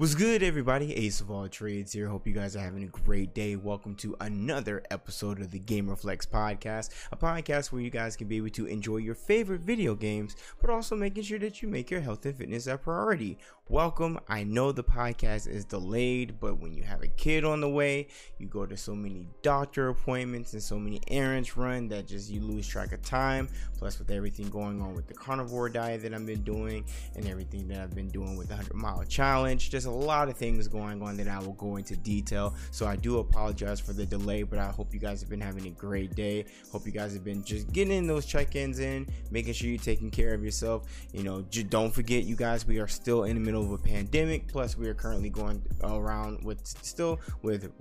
What's good, everybody? Ace of all trades here. Hope you guys are having a great day. Welcome to another episode of the Game Reflex Podcast, a podcast where you guys can be able to enjoy your favorite video games, but also making sure that you make your health and fitness a priority. Welcome. I know the podcast is delayed, but when you have a kid on the way, you go to so many doctor appointments and so many errands run that just you lose track of time. Plus, with everything going on with the carnivore diet that I've been doing and everything that I've been doing with the 100-mile challenge, just a lot of things going on that I will go into detail. So I do apologize for the delay, but I hope you guys have been having a great day. Hope you guys have been just getting in those check-ins in, making sure you're taking care of yourself. You know, just don't forget, you guys, we are still in the middle of a pandemic. Plus, we are currently going around with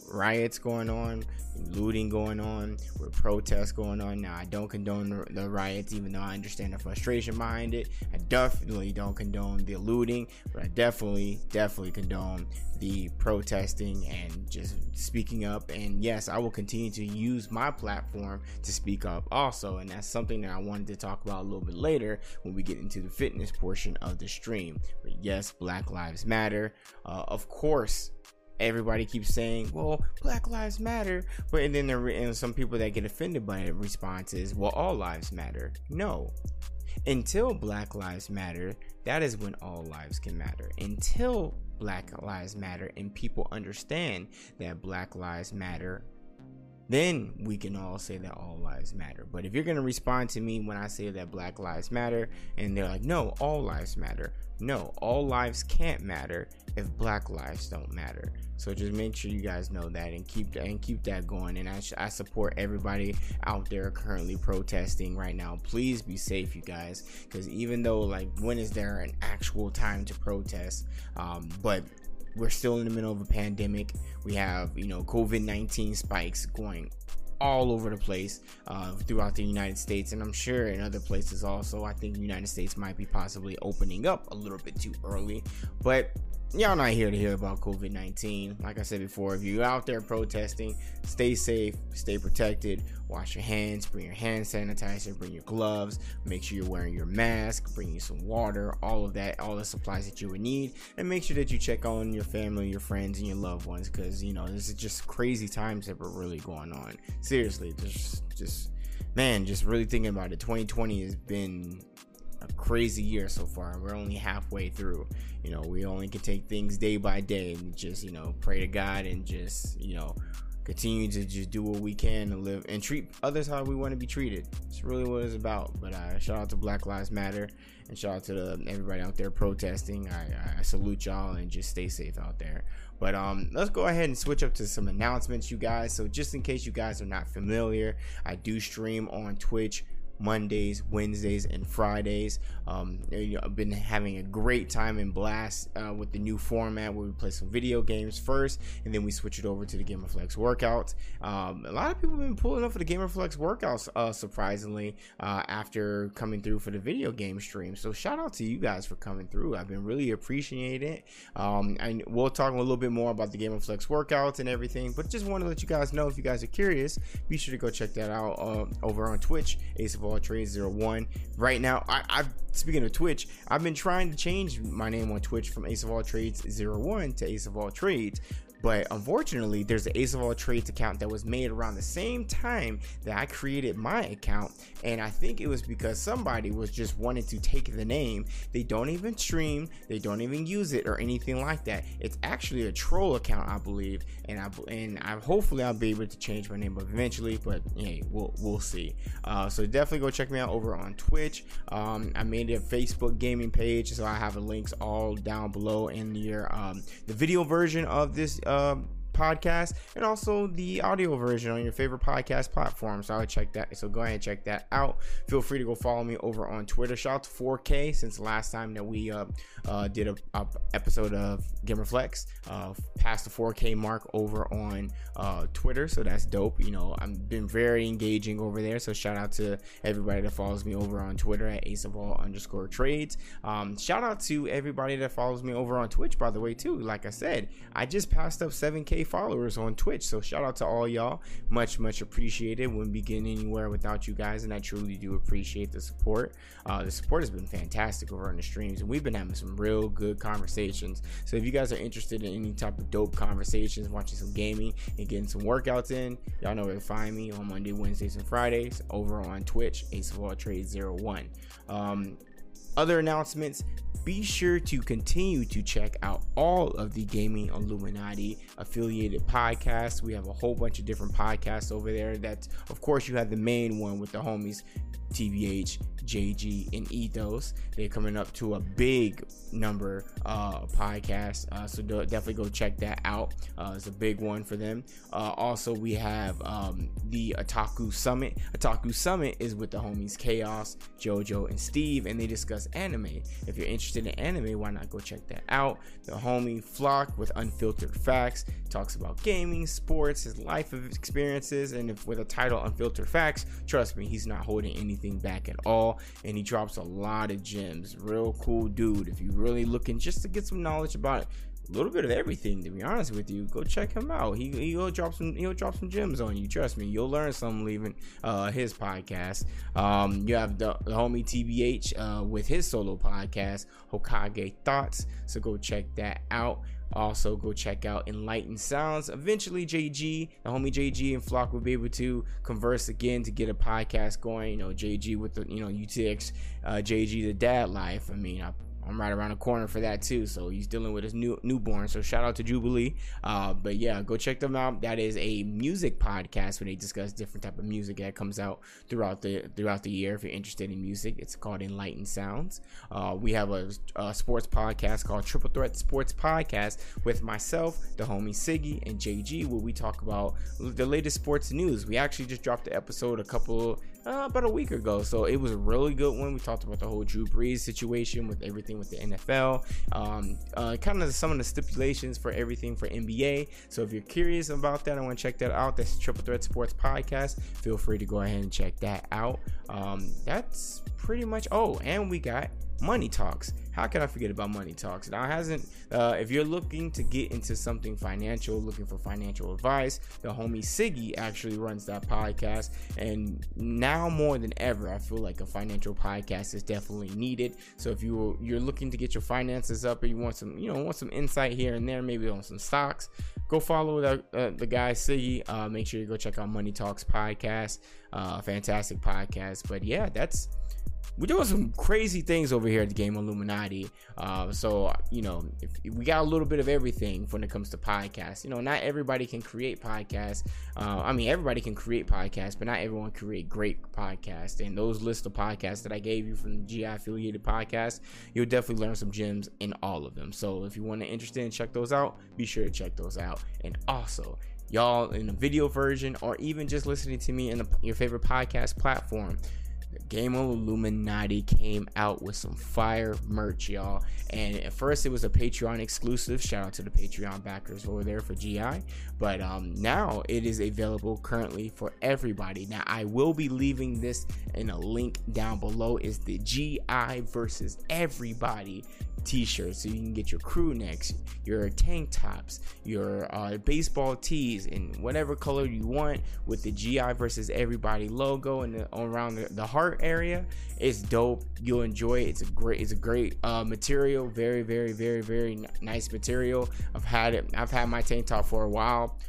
riots going on, looting going on, with protests going on. Now, I don't condone the riots, even though I understand the frustration behind it. I definitely don't condone the looting, but I definitely condone the protesting and just speaking up. And yes, I will continue to use my platform to speak up also, and that's something that I wanted to talk about a little bit later when we get into the fitness portion of the stream. But yes, Black Lives Matter. Of course, everybody keeps saying, well, Black Lives Matter, but and then there are some people that get offended by it. Response is, well, all lives matter. No. Until Black Lives Matter, that is when all lives can matter. Until Black Lives Matter and people understand that Black Lives Matter, then we can all say that all lives matter. But if you're going to respond to me when I say that Black Lives Matter and they're like, no, all lives matter. No, all lives can't matter if Black lives don't matter. So just make sure you guys know that and keep that going. And I support everybody out there currently protesting right now. Please be safe, you guys, because even though, like, when is there an actual time to protest? But we're still in the middle of a pandemic. We have, you know, COVID-19 spikes going all over the place throughout the United States, and I'm sure in other places also. I think the United States might be possibly opening up a little bit too early, but y'all not here to hear about COVID-19. Like I said before, if you're out there protesting, stay safe, stay protected, wash your hands, bring your hand sanitizer, bring your gloves, make sure you're wearing your mask, bring you some water, all of that, all the supplies that you would need, and make sure that you check on your family, your friends, and your loved ones, because, you know, this is just crazy times that are really going on. Seriously, just really thinking about it. 2020 has been a crazy year so far, and we're only halfway through. You know, we only can take things day by day and just, you know, pray to God and just, you know, continue to just do what we can to live and treat others how we want to be treated. It's really what it's about. But shout out to Black Lives Matter, and shout out to everybody out there protesting. I salute y'all, and just stay safe out there. But let's go ahead and switch up to some announcements, you guys. So just in case you guys are not familiar, I do stream on Twitch Mondays, Wednesdays, and Fridays. I've been having a great time and blast with the new format, where we play some video games first, and then we switch it over to the Game Reflex workouts. A lot of people have been pulling up for the Game Reflex workouts, surprisingly, after coming through for the video game stream. So shout out to you guys for coming through. I've been really appreciating it. And we'll talk a little bit more about the Game Reflex workouts and everything, but just want to let you guys know, if you guys are curious, be sure to go check that out over on Twitch, Ace of Trades 01. Right now, I speaking of Twitch, I've been trying to change my name on Twitch from Ace of All Trades 01 to Ace of All Trades, but unfortunately, there's an Ace of All Trades account that was made around the same time that I created my account, and I think it was because somebody was just wanting to take the name. They don't even stream, they don't even use it or anything like that. It's actually a troll account, I believe, and I hopefully I'll be able to change my name eventually, but hey, we'll see. So definitely go check me out over on Twitch. I made a Facebook gaming page, so I have the links all down below in the video version of this podcast, and also the audio version on your favorite podcast platform. So I would check that. So go ahead and check that out. Feel free to go follow me over on Twitter. Shout out to 4K, since last time that we did a episode of Game Reflex, past the 4K mark over on Twitter. So that's dope. You know, I've been very engaging over there. So shout out to everybody that follows me over on Twitter at aceofall_trades. Shout out to everybody that follows me over on Twitch, by the way, too. Like I said, I just passed up 7K followers on Twitch. So shout out to all y'all, much appreciated. Wouldn't be getting anywhere without you guys, and I truly do appreciate the support. The support has been fantastic over on the streams, and we've been having some real good conversations. So if you guys are interested in any type of dope conversations, watching some gaming and getting some workouts in, y'all know where to find me on Monday, Wednesdays, and Fridays over on Twitch, Ace of All Trades 01. Other announcements, be sure to continue to check out all of the Gaming Illuminati affiliated podcasts. We have a whole bunch of different podcasts over there. That's, of course, you have the main one with the homies TVH, JG, and Ethos. They're coming up to a big number of podcasts, so definitely go check that out. It's a big one for them. Also, we have the Otaku Summit. Otaku Summit is with the homies Chaos, Jojo, and Steve, and they discuss anime. If you're interested in anime, why not go check that out? The homie Flock with Unfiltered Facts talks about gaming, sports, his life of experiences, and if, with a title Unfiltered Facts, trust me, he's not holding anything back at all, and he drops a lot of gems. Real cool dude. If you're really looking just to get some knowledge about a little bit of everything, to be honest with you, go check him out. He'll drop some gems on you. Trust me, you'll learn something leaving his podcast. You have the homie TBH with his solo podcast, Hokage Thoughts, so go check that out. Also, go check out Enlightened Sounds. Eventually, JG, the homie JG and Flock will be able to converse again to get a podcast going. You know, JG with the, you know, UTX, JG the Dad Life. I mean, I'm right around the corner for that too. So he's dealing with his newborn. So shout out to Jubilee. But yeah, go check them out. That is a music podcast where they discuss different type of music that comes out throughout the year. If you're interested in music, it's called Enlightened Sounds. We have a sports podcast called Triple Threat Sports Podcast with myself, the homie Siggy, and JG, where we talk about the latest sports news. We actually just dropped the episode about a week ago, so it was a really good one. We talked about the whole Drew Brees situation with everything with the NFL, kind of some of the stipulations for everything for NBA. So if you're curious about that, I want to check that out. That's Triple Threat Sports Podcast. Feel free to go ahead and check that out. That's pretty much. Oh, and we got Money Talks. How can I forget about Money Talks? Now, if you're looking to get into something financial, looking for financial advice, the homie Siggy actually runs that podcast. And now more than ever, I feel like a financial podcast is definitely needed. So if you're looking to get your finances up, or you want some, insight here and there, maybe on some stocks, go follow the guy Siggy. Make sure you go check out Money Talks podcast. Fantastic podcast. But yeah, we're doing some crazy things over here at the Game Illuminati. So, you know, if we got a little bit of everything when it comes to podcasts. You know, not everybody can create podcasts. Everybody can create podcasts, but not everyone can create great podcasts. And those lists of podcasts that I gave you from the GI affiliated podcast, you'll definitely learn some gems in all of them. So if you want to interested in check those out, be sure to check those out. And also, y'all in the video version, or even just listening to me in your favorite podcast platform, the Game Illuminati came out with some fire merch, y'all. And at first it was a Patreon exclusive. Shout out to the Patreon backers over there for GI. But now it is available currently for everybody. Now, I will be leaving this in a link down below. It's the GI versus everybody t-shirts, so you can get your crew necks, your tank tops, your baseball tees in whatever color you want with the GI versus everybody logo and around the heart area. It's dope. You'll enjoy it. It's a great material. Very nice material. I've had my tank top for a while.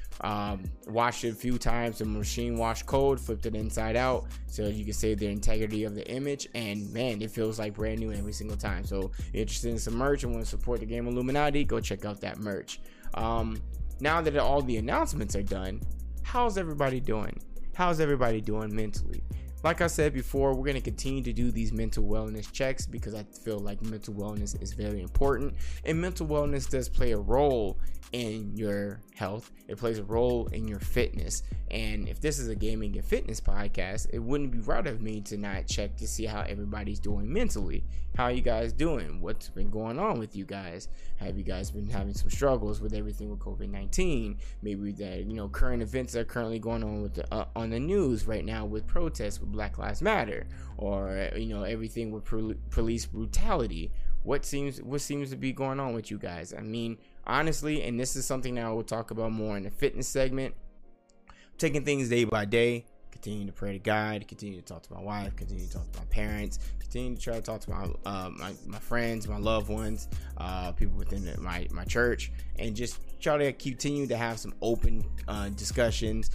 Washed it a few times and machine washed cold, flipped it inside out so you can save the integrity of the image, and man, it feels like brand new every single time. So if you're interested in some merch and want to support the Game Illuminati, go check out that merch. Now that all the announcements are done, how's everybody doing mentally? Like I said before, we're going to continue to do these mental wellness checks because I feel like mental wellness is very important. And mental wellness does play a role in your health. It plays a role in your fitness. And if this is a gaming and fitness podcast, it wouldn't be right of me to not check to see how everybody's doing mentally. How are you guys doing? What's been going on with you guys? Have you guys been having some struggles with everything with COVID-19? Maybe that, current events that are currently going on with on the news right now with protests, with Black Lives Matter, or everything with police brutality. What seems to be going on with you guys? I mean, honestly, and this is something that I will talk about more in the fitness segment, taking things day by day, continue to pray to God, continue to talk to my wife, continue to talk to my parents, continue to try to talk to my my friends, my loved ones, people within my church, and just try to continue to have some open discussions.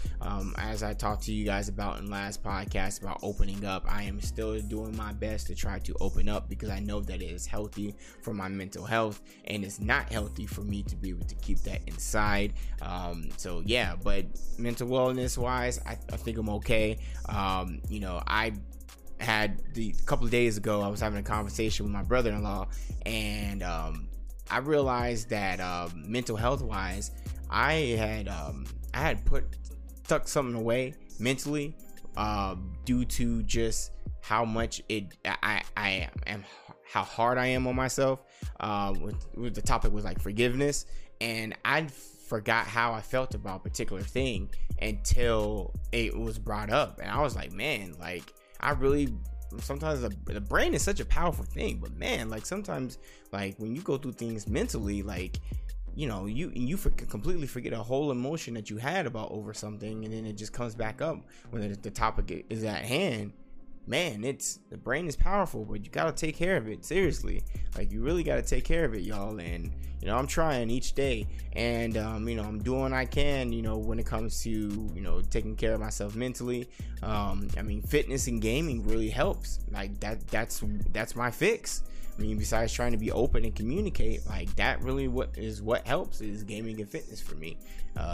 As I talked to you guys about in last podcast about opening up, I am still doing my best to try to open up because I know that it is healthy for my mental health, and it's not healthy for me to be able to keep that inside. So yeah, but mental wellness wise, I think I'm okay. You know, I had a couple of days ago, I was having a conversation with my brother-in-law, and I realized that mental health wise, I had tucked something away mentally, due to just how much how hard I am on myself. With the topic was like forgiveness, and I forgot how I felt about a particular thing until it was brought up, and I was like, man, like I really. Sometimes the brain is such a powerful thing, but man, like sometimes, like when you go through things mentally, like, you know, you completely forget a whole emotion that you had about over something, and then it just comes back up when the topic is at hand. Man, it's, the brain is powerful, but you gotta take care of it. Seriously, like you really gotta take care of it, y'all. And you know, I'm trying each day, and you know, I'm doing what I can, you know, when it comes to, you know, taking care of myself mentally. I mean, fitness and gaming really helps. Like that's my fix. I mean, besides trying to be open and communicate, like that really what helps is gaming and fitness for me.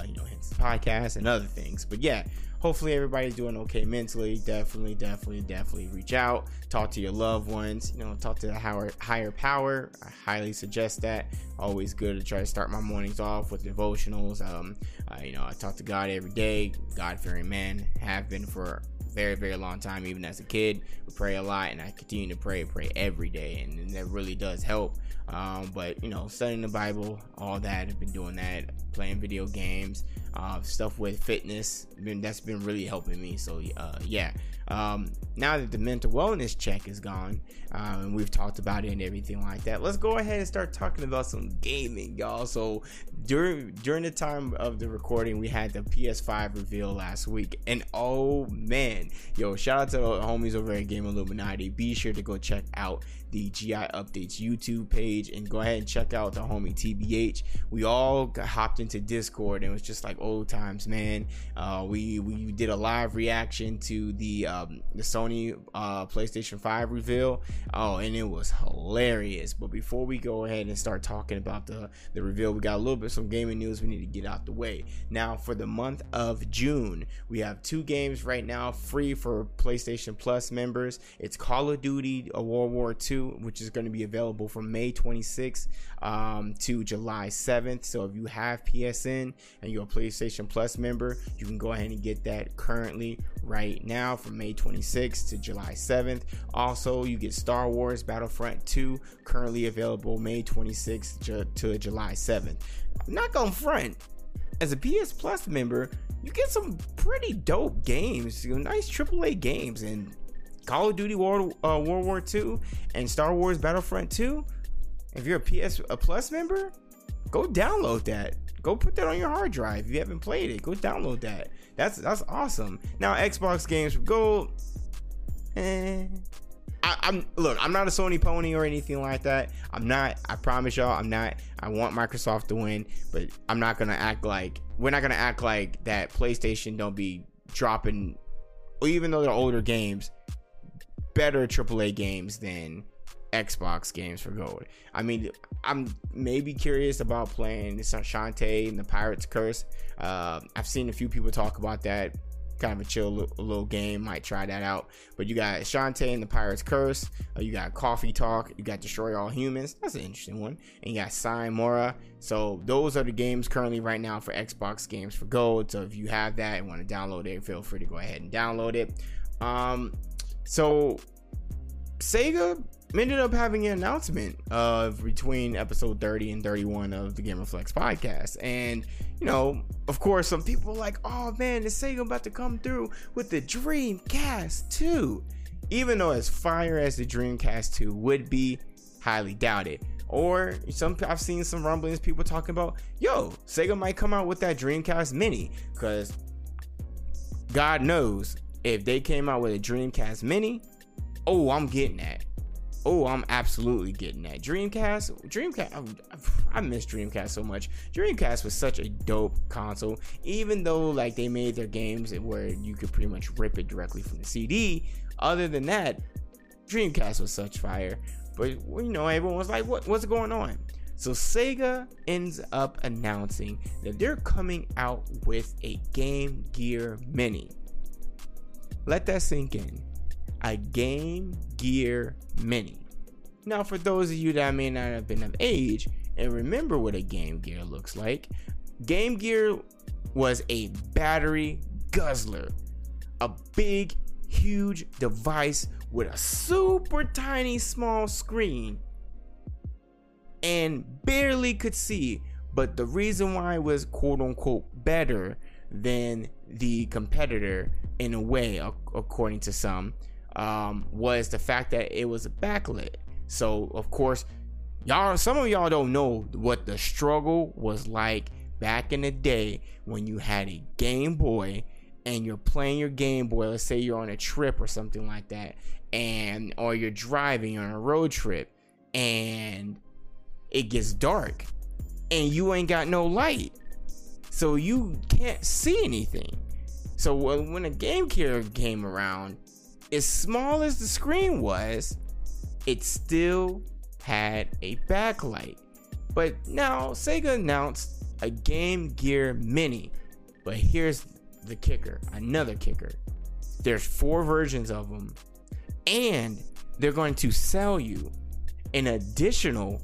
You know, hence the podcast and other things. But yeah, hopefully everybody's doing okay mentally. Definitely reach out, talk to your loved ones, you know, talk to the higher power. I highly suggest that. Always good to try to start my mornings off with devotionals. You know, I talk to God every day. God-fearing man, have been for very, very long time. Even as a kid, we pray a lot, and I continue to pray every day, and that really does help. But you know, studying the Bible, all that, I've been doing that, playing video games, stuff with fitness, that's been really helping me. So yeah, now that the mental wellness check is gone, and we've talked about it and everything like that, let's go ahead and start talking about some gaming, y'all. So during the time of the recording, we had the PS5 reveal last week, and oh man, yo, shout out to the homies over at Game Illuminati. Be sure to go check out the GI Updates YouTube page, and go ahead and check out the homie TBH. We all hopped into Discord, and it was just like old times, man. We did a live reaction to the Sony PlayStation 5 reveal. Oh, and it was hilarious. But before we go ahead and start talking about the reveal, we got a little bit some gaming news we need to get out the way. Now, for the month of June, we have 2 games right now free for PlayStation Plus members. It's Call of Duty World War II, which is going to be available from May 26th to July 7th. So if you have PSN and you're a PlayStation Plus member, you can go ahead and get that currently right now from May 26th to July 7th. Also, you get Star Wars Battlefront 2, currently available May 26th to July 7th. I'm not going to front. As a PS Plus member, you get some pretty dope games, you know, nice AAA games, and Call of Duty World War II and Star Wars Battlefront 2. If you're a PS Plus member, go download that. Go put that on your hard drive. If you haven't played it, go download that. That's awesome. Now, Xbox Games for Gold. I'm not a Sony pony or anything like that. I'm not. I promise y'all, I'm not. I want Microsoft to win, but I'm not gonna act like that PlayStation don't be dropping, even though they're older games, better AAA games than Xbox Games for Gold. I mean, I'm maybe curious about playing Shantae and the Pirates Curse. I've seen a few people talk about that. Kind of a chill little game, might try that out. But you got Shantae and the Pirates Curse, you got Coffee Talk, you got Destroy All Humans, that's an interesting one, and you got Sign Mora. So those are the games currently right now for Xbox Games for Gold. So if you have that and want to download it, feel free to go ahead and download it. So Sega ended up having an announcement of between episode 30 and 31 of the Game Reflex podcast. And, you know, of course, some people were like, oh man, is Sega about to come through with the Dreamcast 2? Even though as fire as the Dreamcast 2 would be, highly doubt it. Or some, I've seen some rumblings, people talking about, yo, Sega might come out with that Dreamcast Mini, because God knows if they came out with a Dreamcast Mini, oh, I'm getting that. Oh, I'm absolutely getting that. Dreamcast, I miss Dreamcast so much. Dreamcast was such a dope console, even though like they made their games where you could pretty much rip it directly from the CD. Other than that, Dreamcast was such fire. But you know, everyone was like, what's going on? So Sega ends up announcing that they're coming out with a Game Gear Mini. Let that sink in. A Game Gear Mini. Now, for those of you that may not have been of age and remember what a Game Gear looks like, Game Gear was a battery guzzler, a big, huge device with a super tiny, small screen, and barely could see. But the reason why it was quote unquote better than the competitor, in a way, according to some, was the fact that it was backlit. So of course, y'all, some of y'all don't know what the struggle was like back in the day when you had a Game Boy and you're playing your Game Boy. Let's say you're on a trip or something like that, and or you're driving on a road trip, and it gets dark and you ain't got no light, so you can't see anything. So when a Game Gear came around, as small as the screen was, it still had a backlight. But now Sega announced a Game Gear Mini. But here's the kicker, another kicker. There's 4 versions of them, and they're going to sell you an additional,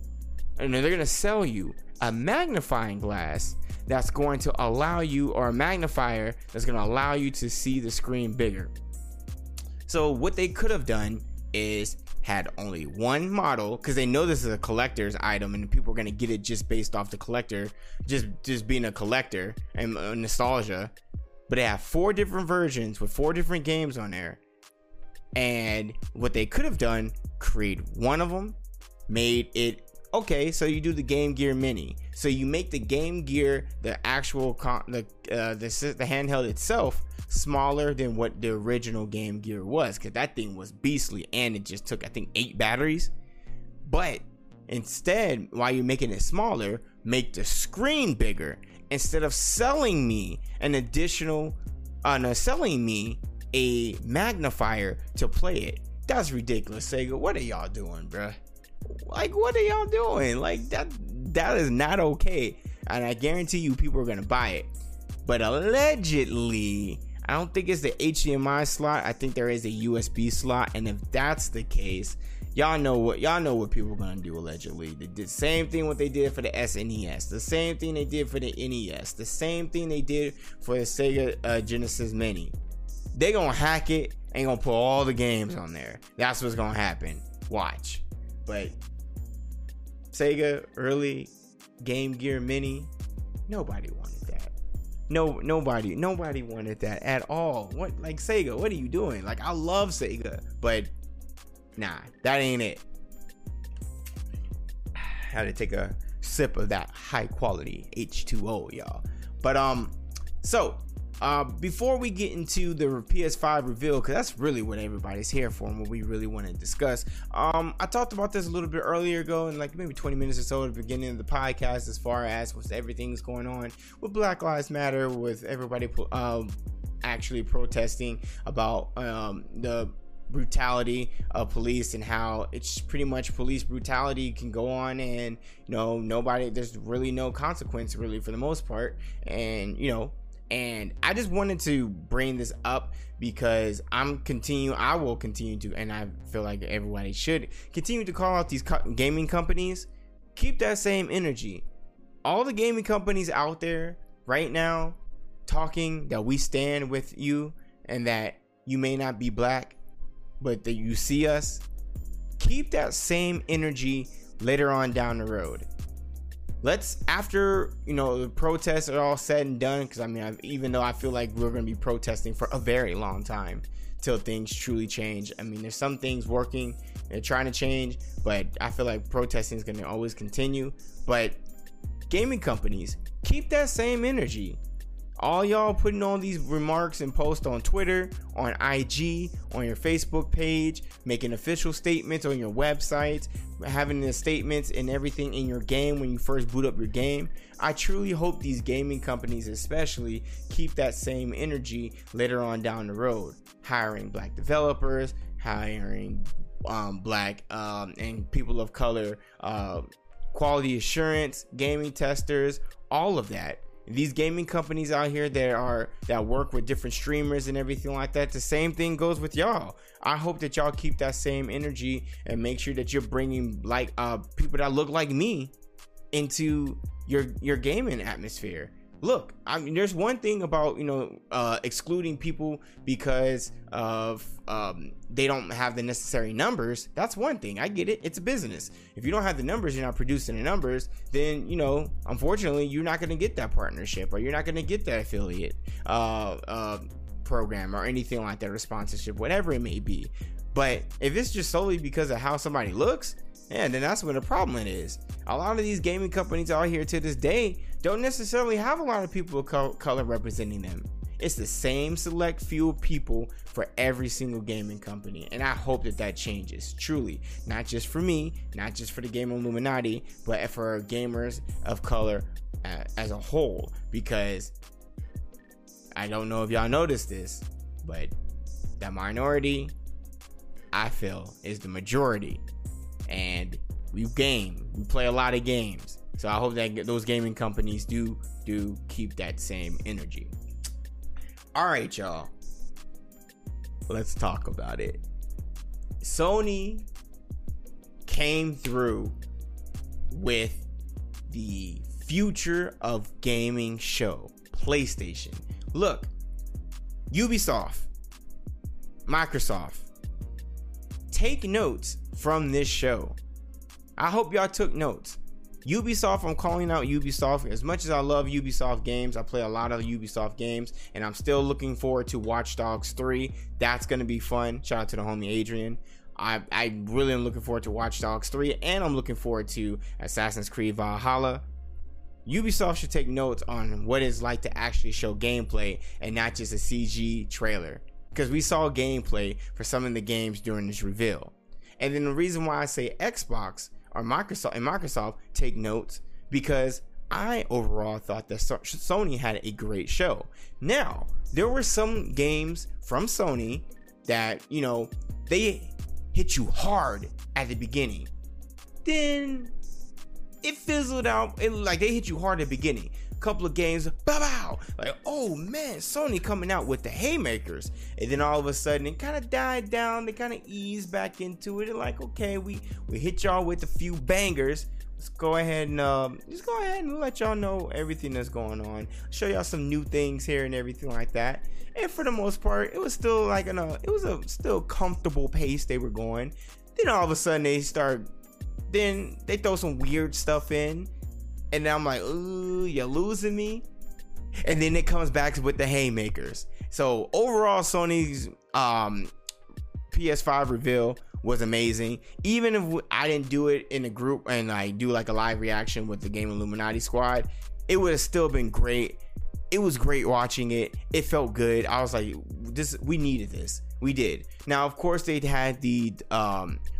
and they're going to sell you a magnifying glass that's going to allow you, or a magnifier that's going to allow you to see the screen bigger. So what they could have done is had only one model, because they know this is a collector's item and people are going to get it just based off the collector, just being a collector and nostalgia. But they have 4 different versions with 4 different games on there. And what they could have done, create one of them, made it, okay, so you do the Game Gear Mini. So you make the Game Gear, the actual, the handheld itself, smaller than what the original Game Gear was, because that thing was beastly and it just took, I think, 8 batteries. But instead, while you're making it smaller, make the screen bigger. Instead of selling me an additional, selling me a magnifier to play it. That's ridiculous, Sega. What are y'all doing, bruh? Like, what are y'all doing? Like, that is not okay. And I guarantee you people are gonna buy it. But allegedly, I don't think it's the HDMI slot. I think there is a USB slot. And if that's the case, y'all know what people are gonna do. Allegedly, they did the same thing what they did for the SNES, the same thing they did for the NES, the same thing they did for the Sega Genesis Mini. They gonna hack it and gonna put all the games on there. That's what's gonna happen. Watch. But Sega early Game Gear Mini, nobody wanted that. Nobody wanted that at all. What, like, Sega, what are you doing? Like, I love Sega, but nah, that ain't it. I had to take a sip of that high quality H2O, y'all. But before we get into the PS5 reveal, because that's really what everybody's here for and what we really want to discuss, I talked about this a little bit earlier ago, and like maybe 20 minutes or so at the beginning of the podcast, as far as what's everything's going on with Black Lives Matter, with everybody actually protesting about the brutality of police and how it's pretty much police brutality can go on, and you know, nobody, there's really no consequence really for the most part. And you know, and I just wanted to bring this up because I will continue to, and I feel like everybody should continue to call out these gaming companies. Keep that same energy. All the gaming companies out there right now talking that we stand with you and that you may not be black, but that you see us. Keep that same energy later on down the road. Let's, after, you know, the protests are all said and done, because I mean, even though I feel like we're going to be protesting for a very long time till things truly change. I mean, there's some things working They're trying to change, but I feel like protesting is going to always continue. But gaming companies, keep that same energy. All y'all putting on these remarks and posts on Twitter, on IG, on your Facebook page, making official statements on your websites, having the statements and everything in your game when you first boot up your game. I truly hope these gaming companies especially keep that same energy later on down the road. Hiring black developers, hiring black and people of color, quality assurance, gaming testers, all of that. These gaming companies out here that work with different streamers and everything like that, the same thing goes with y'all. I hope that y'all keep that same energy and make sure that you're bringing like people that look like me into your gaming atmosphere. Look, I mean, there's one thing about, you know, excluding people because of they don't have the necessary numbers. That's one thing. I get it. It's a business. If you don't have the numbers, you're not producing the numbers, then, you know, unfortunately, you're not going to get that partnership, or you're not going to get that affiliate program or anything like that, or sponsorship, whatever it may be. But if it's just solely because of how somebody looks, and then that's where the problem is. A lot of these gaming companies out here to this day don't necessarily have a lot of people of color representing them. It's the same select few people for every single gaming company. And I hope that that changes, truly. Not just for me, not just for the Game Illuminati, but for gamers of color as a whole. Because I don't know if y'all noticed this, but the minority, I feel, is the majority. And we play a lot of games. So I hope that those gaming companies do keep that same energy. All right, y'all, let's talk about it. Sony came through with the future of gaming show, PlayStation. Look, Ubisoft, Microsoft, take notes from this show. I hope y'all took notes. Ubisoft, I'm calling out Ubisoft. As much as I love Ubisoft games, I play a lot of Ubisoft games, and I'm still looking forward to Watch Dogs 3. That's going to be fun. Shout out to the homie Adrian. I really am looking forward to Watch Dogs 3, and I'm looking forward to Assassin's Creed Valhalla. Ubisoft should take notes on what it's like to actually show gameplay and not just a CG trailer, because we saw gameplay for some of the games during this reveal. And then the reason why I say Xbox or Microsoft take notes, because I overall thought that Sony had a great show. Now, there were some games from Sony that, you know, they hit you hard at the beginning. Then it fizzled out. They hit you hard at the beginning. Couple of games, bow, like, oh man, Sony coming out with the haymakers, and then all of a sudden it kind of died down. They kind of eased back into it and like, okay, we hit y'all with a few bangers. Let's go ahead and let y'all know everything that's going on, show y'all some new things here and everything like that. And for the most part, it was still like it was a still comfortable pace they were going. Then all of a sudden then they throw some weird stuff in. And then I'm like, ooh, you're losing me. And then it comes back with the haymakers. So overall, Sony's PS5 reveal was amazing. Even if I didn't do it in a group and I do like a live reaction with the Game Illuminati squad, it would have still been great. It was great watching it. It felt good. I was like, we needed this. We did. Now, of course, they had the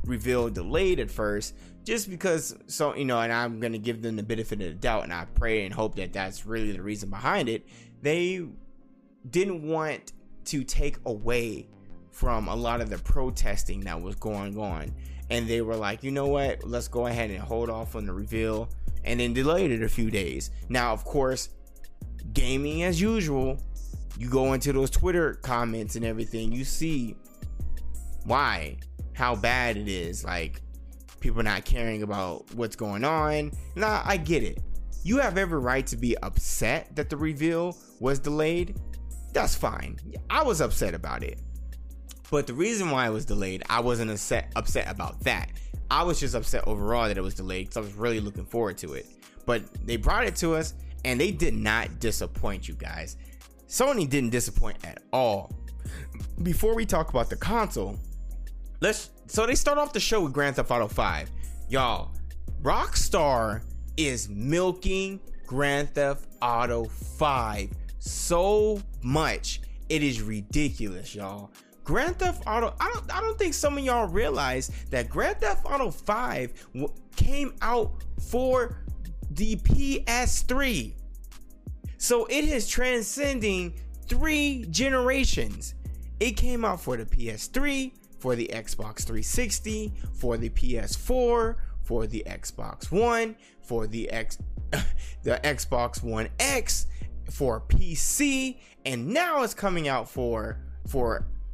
reveal delayed at first, just because, so, you know, and I'm going to give them the benefit of the doubt, and I pray and hope that that's really the reason behind it. They didn't want to take away from a lot of the protesting that was going on, and they were like, you know what, let's go ahead and hold off on the reveal, and then delayed it a few days. Now, of course, gaming as usual, you go into those Twitter comments and everything, you see why, how bad it is, like people not caring about what's going on. Nah, I get it. You have every right to be upset that the reveal was delayed. That's fine. I was upset about it. But the reason why it was delayed, I wasn't upset about that. I was just upset overall that it was delayed, because I was really looking forward to it. But they brought it to us, and they did not disappoint, you guys. Sony didn't disappoint at all. Before we talk about the console, So they start off the show with Grand Theft Auto V. Y'all, Rockstar is milking Grand Theft Auto V so much. It is ridiculous, y'all. Grand Theft Auto, I don't think some of y'all realize that Grand Theft Auto V came out for the PS3. So it is transcending 3 generations. It came out for the PS3, for the Xbox 360, for the PS4, for the Xbox One, for the Xbox One X, for PC, and now it's coming out for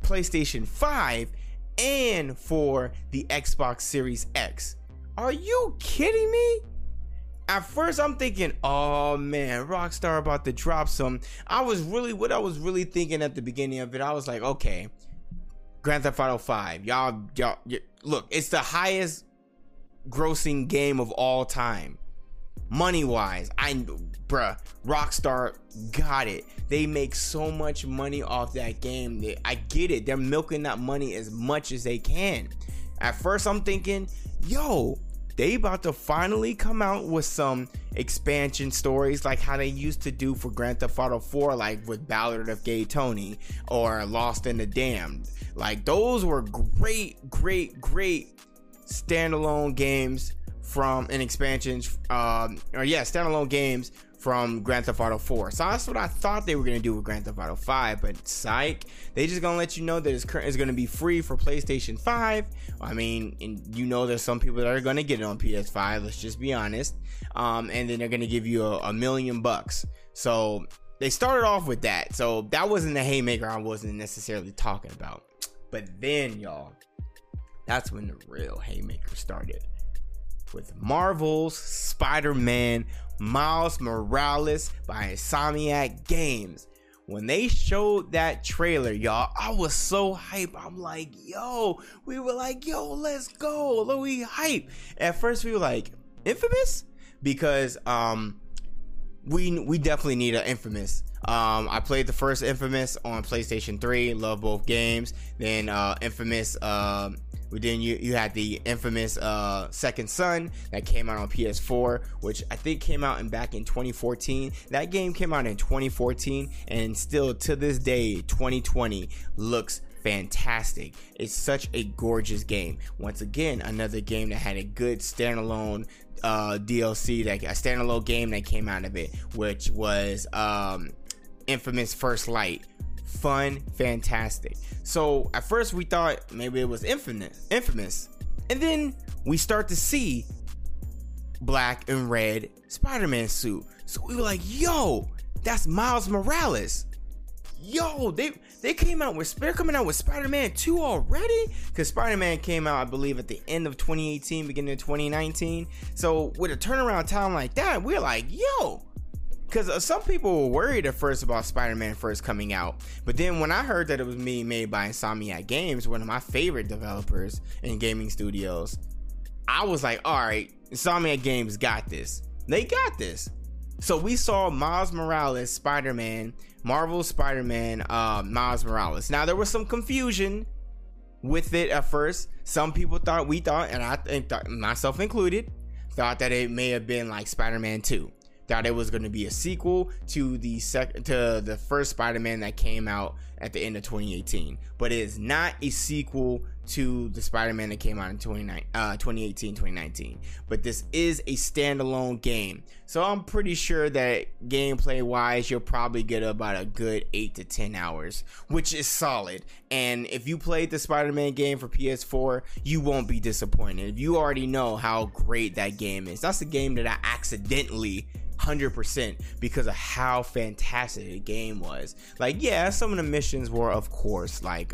PlayStation 5 and for the Xbox Series X. Are you kidding me? At first I'm thinking, oh man, Rockstar about to drop some. I was really thinking at the beginning of it, I was like, okay, Grand Theft Auto 5, y'all look, it's the highest grossing game of all time. Money wise, Rockstar got it. They make so much money off that game. I get it. They're milking that money as much as they can. At first, I'm thinking, yo, they about to finally come out with some expansion stories like how they used to do for Grand Theft Auto 4, like with Ballad of Gay Tony or Lost in the Damned. Like those were great, great, great standalone games from an expansion, standalone games from Grand Theft Auto 4. So that's what I thought they were gonna do with Grand Theft Auto 5, but psych, they just gonna let you know that it's gonna be free for PlayStation 5. I mean, and you know, there's some people that are gonna get it on PS5. Let's just be honest. And then they're gonna give you $1 million. So they started off with that. So that wasn't the haymaker I wasn't necessarily talking about. But then, y'all, that's when the real haymaker started, with Marvel's Spider-Man Miles Morales by Insomniac Games. When they showed that trailer, y'all, I was so hype. I'm like, yo, we were like, yo, let's go. We hype. At first we were like, Infamous? Because we definitely need an Infamous. I played the first Infamous on PlayStation 3, love both games. Then Infamous, then you had the Infamous Second Son that came out on PS4, which I think came out back in 2014. That game came out in 2014 and still to this day, 2020, looks fantastic. It's such a gorgeous game. Once again, another game that had a good standalone DLC, like a standalone game that came out of it, which was Infamous First Light. Fun, fantastic. So at first we thought maybe it was Infamous, and then we start to see black and red Spider-Man suit. So we were like, yo, that's Miles Morales. Yo, they're coming out with Spider-Man 2 already? Because Spider-Man came out, I believe, at the end of 2018, beginning of 2019. So with a turnaround time like that, we're like, yo. Because some people were worried at first about Spider-Man first coming out. But then when I heard that it was being made by Insomniac Games, one of my favorite developers in gaming studios, I was like, all right, Insomniac Games got this. They got this. So we saw Miles Morales, Marvel's Spider-Man, Miles Morales. Now, there was some confusion with it at first. Some people thought, and I think myself included, thought that it may have been like Spider-Man 2. Thought it was going to be a sequel to the first Spider-Man that came out at the end of 2018, but it is not a sequel to the Spider-Man that came out in 2018-2019, but this is a standalone game. So I'm pretty sure that gameplay wise you'll probably get about a good 8 to 10 hours, which is solid. And if you played the Spider-Man game for PS4, you won't be disappointed. If you already know how great that game is, that's a game that I accidentally 100% because of how fantastic the game was. Like, yeah, some of the missions were, of course, like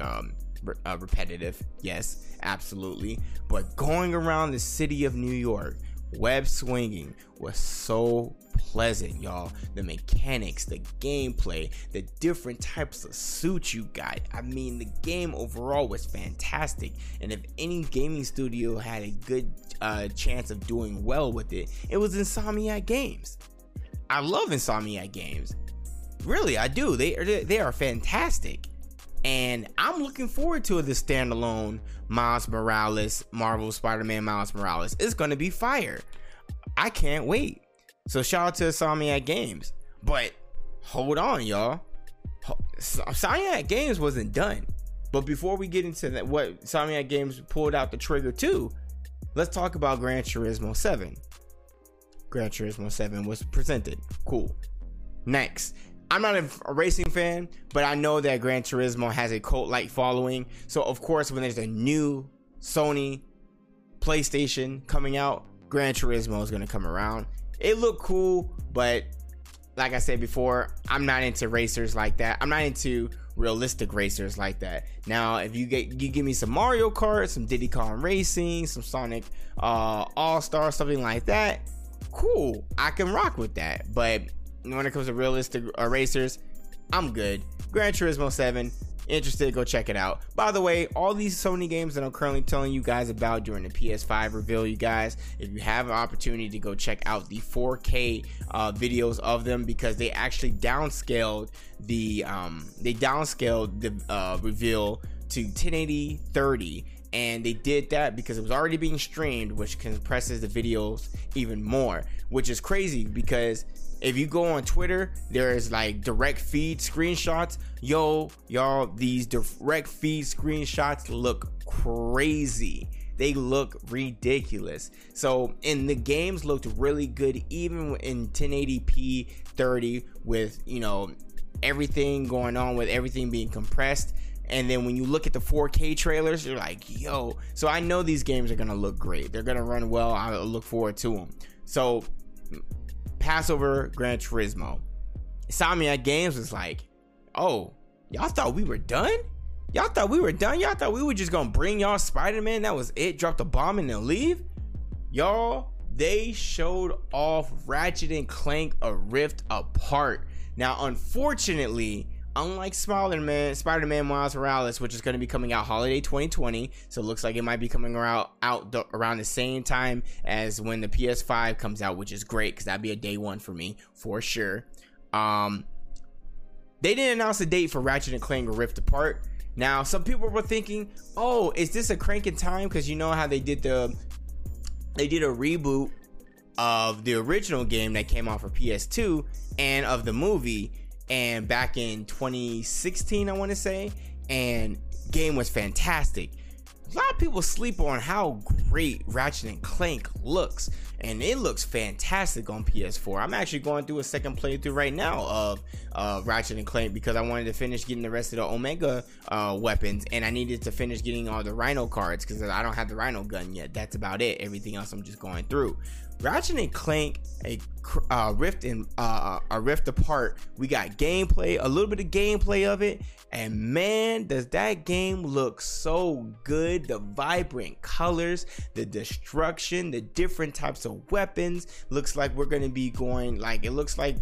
repetitive, yes, absolutely, but going around the city of New York, web swinging was so pleasant, y'all. The mechanics, the gameplay, the different types of suits you got. I mean, the game overall was fantastic, and if any gaming studio had a good chance of doing well with it, it was Insomniac Games. I love Insomniac Games, really, I do. They are fantastic. And I'm looking forward to this standalone Miles Morales, Marvel's Spider-Man Miles Morales. It's going to be fire. I can't wait. So shout out to Insomniac Games. But hold on, y'all. Insomniac Games wasn't done. But before we get into that, what Insomniac Games pulled out the trigger too, let's talk about Gran Turismo 7. Gran Turismo 7 was presented. Cool. Next. I'm not a racing fan, but I know that Gran Turismo has a cult-like following. So, of course, when there's a new Sony PlayStation coming out, Gran Turismo is going to come around. It looked cool, but like I said before, I'm not into racers like that. I'm not into realistic racers like that. Now, if you give me some Mario Kart, some Diddy Kong Racing, some Sonic All-Star, something like that, cool. I can rock with that, but when it comes to realistic racers, I'm good. Gran Turismo 7, interested, go check it out. By the way, all these Sony games that I'm currently telling you guys about during the PS5 reveal, you guys, if you have an opportunity to go check out the 4K videos of them, because they actually downscaled the reveal to 1080x30. And they did that because it was already being streamed, which compresses the videos even more, which is crazy because if you go on Twitter, there's like direct feed screenshots. Yo, y'all, these direct feed screenshots look crazy. They look ridiculous. So, and the games looked really good even in 1080p 30 with, you know, everything going on, with everything being compressed. And then when you look at the 4K trailers, you're like, yo. So I know these games are going to look great. They're going to run well. I look forward to them. So pass over Gran Turismo. Insomniac Games was like, oh, y'all thought we were done? Y'all thought we were done? Y'all thought we were just going to bring y'all Spider-Man? That was it? Drop the bomb and then leave? Y'all, they showed off Ratchet and Clank a Rift Apart. Now, unfortunately, unlike Spider-Man Miles Morales, which is going to be coming out holiday 2020, so it looks like it might be coming out around the same time as when the PS5 comes out, which is great because that'd be a day one for me for sure. They didn't announce a date for Ratchet and Clank Rift Apart. Now, some people were thinking, "Oh, is this a crank in time?" Because you know how they did a reboot of the original game that came out for PS2 and of the movie. And back in 2016, I want to say, and game was fantastic. A lot of people sleep on how great Ratchet and Clank looks, and it looks fantastic on PS4. I'm actually going through a second playthrough right now of Ratchet and Clank because I wanted to finish getting the rest of the Omega weapons, and I needed to finish getting all the Rhino cards because I don't have the Rhino gun yet. That's about it. Everything else I'm just going through. Ratchet and Clank, a Rift Apart. We got gameplay, a little bit of gameplay of it, and man, does that game look so good. The vibrant colors, the destruction, the different types of weapons. Looks like we're going to be going, like, it looks like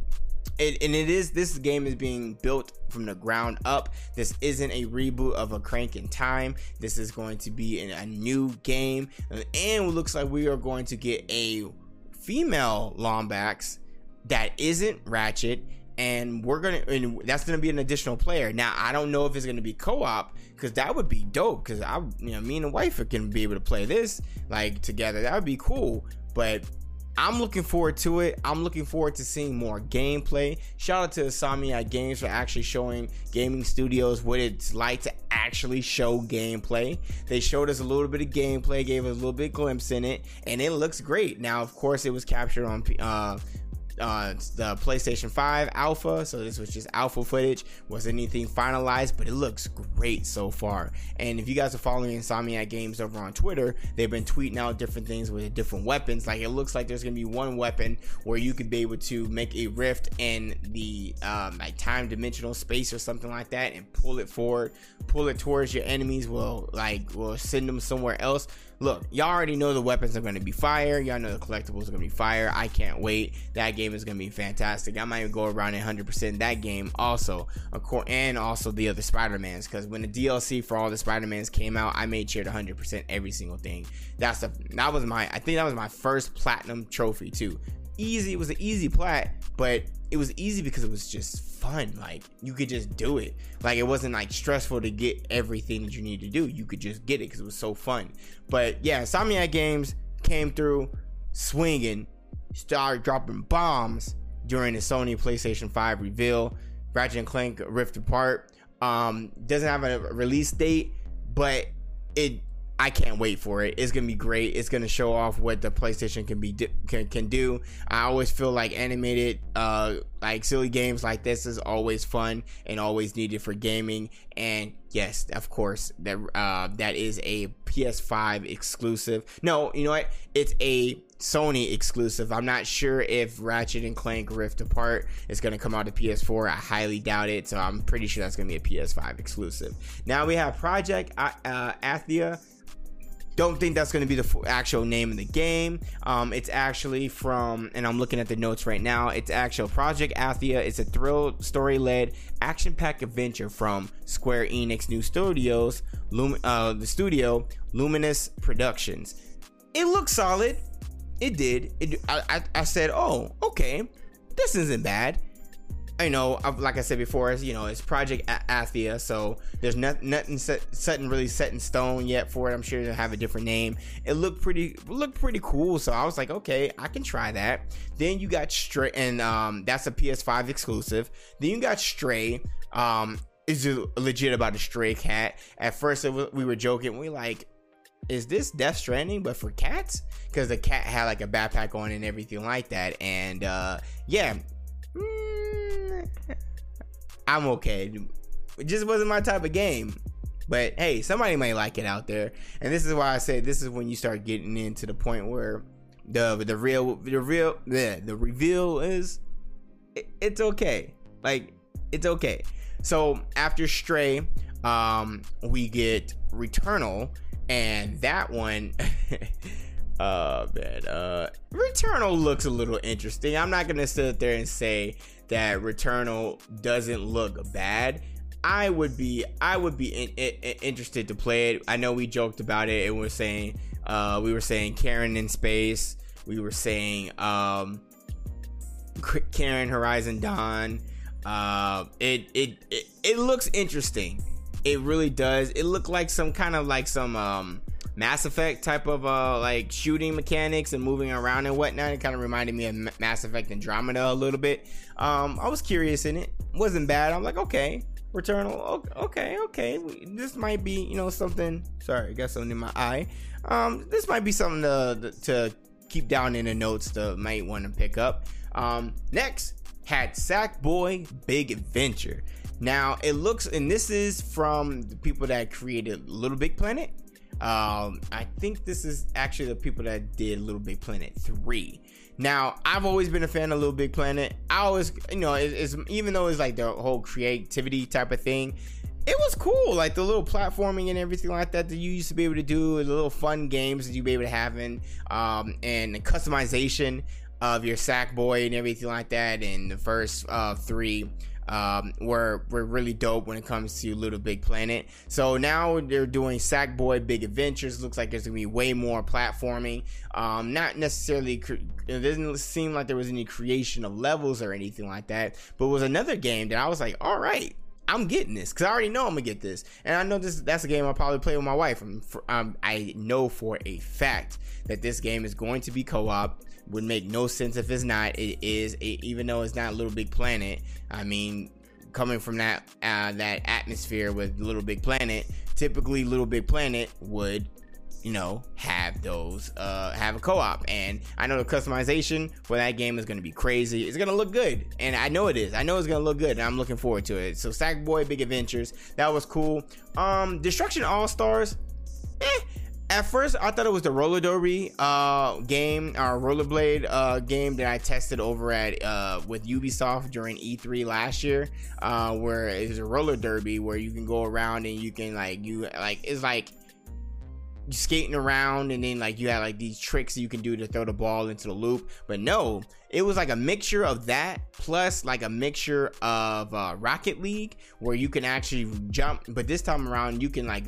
it, and it is, this game is being built from the ground up. This isn't a reboot of A Crank in Time. This is going to be a new game, and it looks like we are going to get a female Lombax that isn't Ratchet, and that's gonna be an additional player. Now, I don't know if it's gonna be co-op, because that would be dope, because I, you know, me and the wife are gonna be able to play this like together. That would be cool. But I'm looking forward to it. I'm looking forward to seeing more gameplay. Shout out to Insomniac Games for actually showing gaming studios what it's like to actually show gameplay. They showed us a little bit of gameplay, gave us a little bit of glimpse in it, and it looks great. Now, of course, it was captured on the PlayStation 5 alpha, so this was just alpha footage. Wasn't anything finalized, but it looks great so far. And if you guys are following Insomniac Games over on Twitter, they've been tweeting out different things with different weapons. Like, it looks like there's gonna be one weapon where you could be able to make a rift in the like time dimensional space or something like that, and pull it forward, pull it towards your enemies, will send them somewhere else. Look, y'all already know the weapons are going to be fire. Y'all know the collectibles are going to be fire. I can't wait. That game is going to be fantastic. I might even go around 100% that game also. And also the other Spider-Mans. Because when the DLC for all the Spider-Mans came out, I made sure to 100% every single thing. I think that was my first platinum trophy too. It was an easy plat, but it was easy because it was just fun. Like, you could just do it. Like, it wasn't like stressful to get everything that you need to do. You could just get it because it was so fun. But yeah, Insomniac Games came through swinging, started dropping bombs during the Sony PlayStation 5 reveal. Ratchet and Clank Rift Apart doesn't have a release date, but I can't wait for it. It's gonna be great. It's gonna show off what the PlayStation can do. I always feel like animated, like silly games like this is always fun and always needed for gaming. And yes, of course, that is a PS5 exclusive. No, you know what? It's a Sony exclusive. I'm not sure if Ratchet and Clank Rift Apart is going to come out to PS4. I highly doubt it, so I'm pretty sure that's going to be a PS5 exclusive. Now we have Project Athia. Don't think that's going to be the actual name of the game. It's actually from, and I'm looking at the notes right now, it's actual Project Athia. It's a thrill story-led action-packed adventure from Square Enix new studios, the studio Luminous Productions. It looks solid. It did. I said, oh, okay, this isn't bad. You know, like I said before, you know, it's Project Athia, so there's nothing set in stone yet for it. I'm sure they'll have a different name. It looked pretty cool, so I was like, okay, I can try that. Then you got Stray, and that's a PS5 exclusive. Then you got Stray. It's legit about a stray cat. At first, we were joking. We like, is this Death Stranding but for cats? Because the cat had like a backpack on and everything like that. And yeah, I'm okay. It just wasn't my type of game, but hey, somebody might like it out there. And this is why I said this is when you start getting into the point where the reveal is it's okay. Like, it's okay. So after Stray, we get Returnal. And that one, Returnal looks a little interesting. I'm not going to sit there and say that Returnal doesn't look bad. I would be interested to play it. I know we joked about it. And we were saying Karen in space. We were saying, Karen Horizon Dawn. It looks interesting. It really does. It looked like some kind of like some Mass Effect type of like shooting mechanics and moving around and whatnot. It kind of reminded me of Mass Effect Andromeda a little bit. I was curious in it. Wasn't bad. I'm like, okay, Returnal. Okay. This might be, you know, something. Sorry, I got something in my eye. This might be something to keep down in the notes to might want to pick up. Next had Sackboy Big Adventure. Now it looks, and this is from the people that created Little Big Planet. I think this is actually the people that did Little Big Planet 3. Now I've always been a fan of Little Big Planet. I always, you know, it's even though it's like the whole creativity type of thing, it was cool. Like the little platforming and everything like that you used to be able to do, the little fun games that you'd be able to have in, and the customization of your Sackboy and everything like that. And the first three. Were really dope when it comes to Little Big Planet. So now they're doing Sackboy Big Adventures. Looks like there's gonna be way more platforming. Not necessarily. It doesn't seem like there was any creation of levels or anything like that. But it was another game that I was like, all right, I'm getting this because I already know I'm gonna get this, and I know that's a game I'll probably play with my wife. I know for a fact that this game is going to be co-op. Would make no sense if it's not. It is, even though it's not Little Big Planet. I mean, coming from that atmosphere with Little Big Planet, typically Little Big Planet would, you know, have those have a co-op, and I know the customization for that game is going to be crazy. It's going to look good, and I know it is. I know it's going to look good, and I'm looking forward to it. So Sackboy Big Adventures, that was cool. Destruction All-Stars. At first, I thought it was the roller derby game or rollerblade game that I tested over at with Ubisoft during E3 last year, where it was a roller derby where you can go around and you can it's like skating around, and then like you had like these tricks you can do to throw the ball into the loop. But no, it was like a mixture of that plus like a mixture of Rocket League, where you can actually jump, but this time around you can like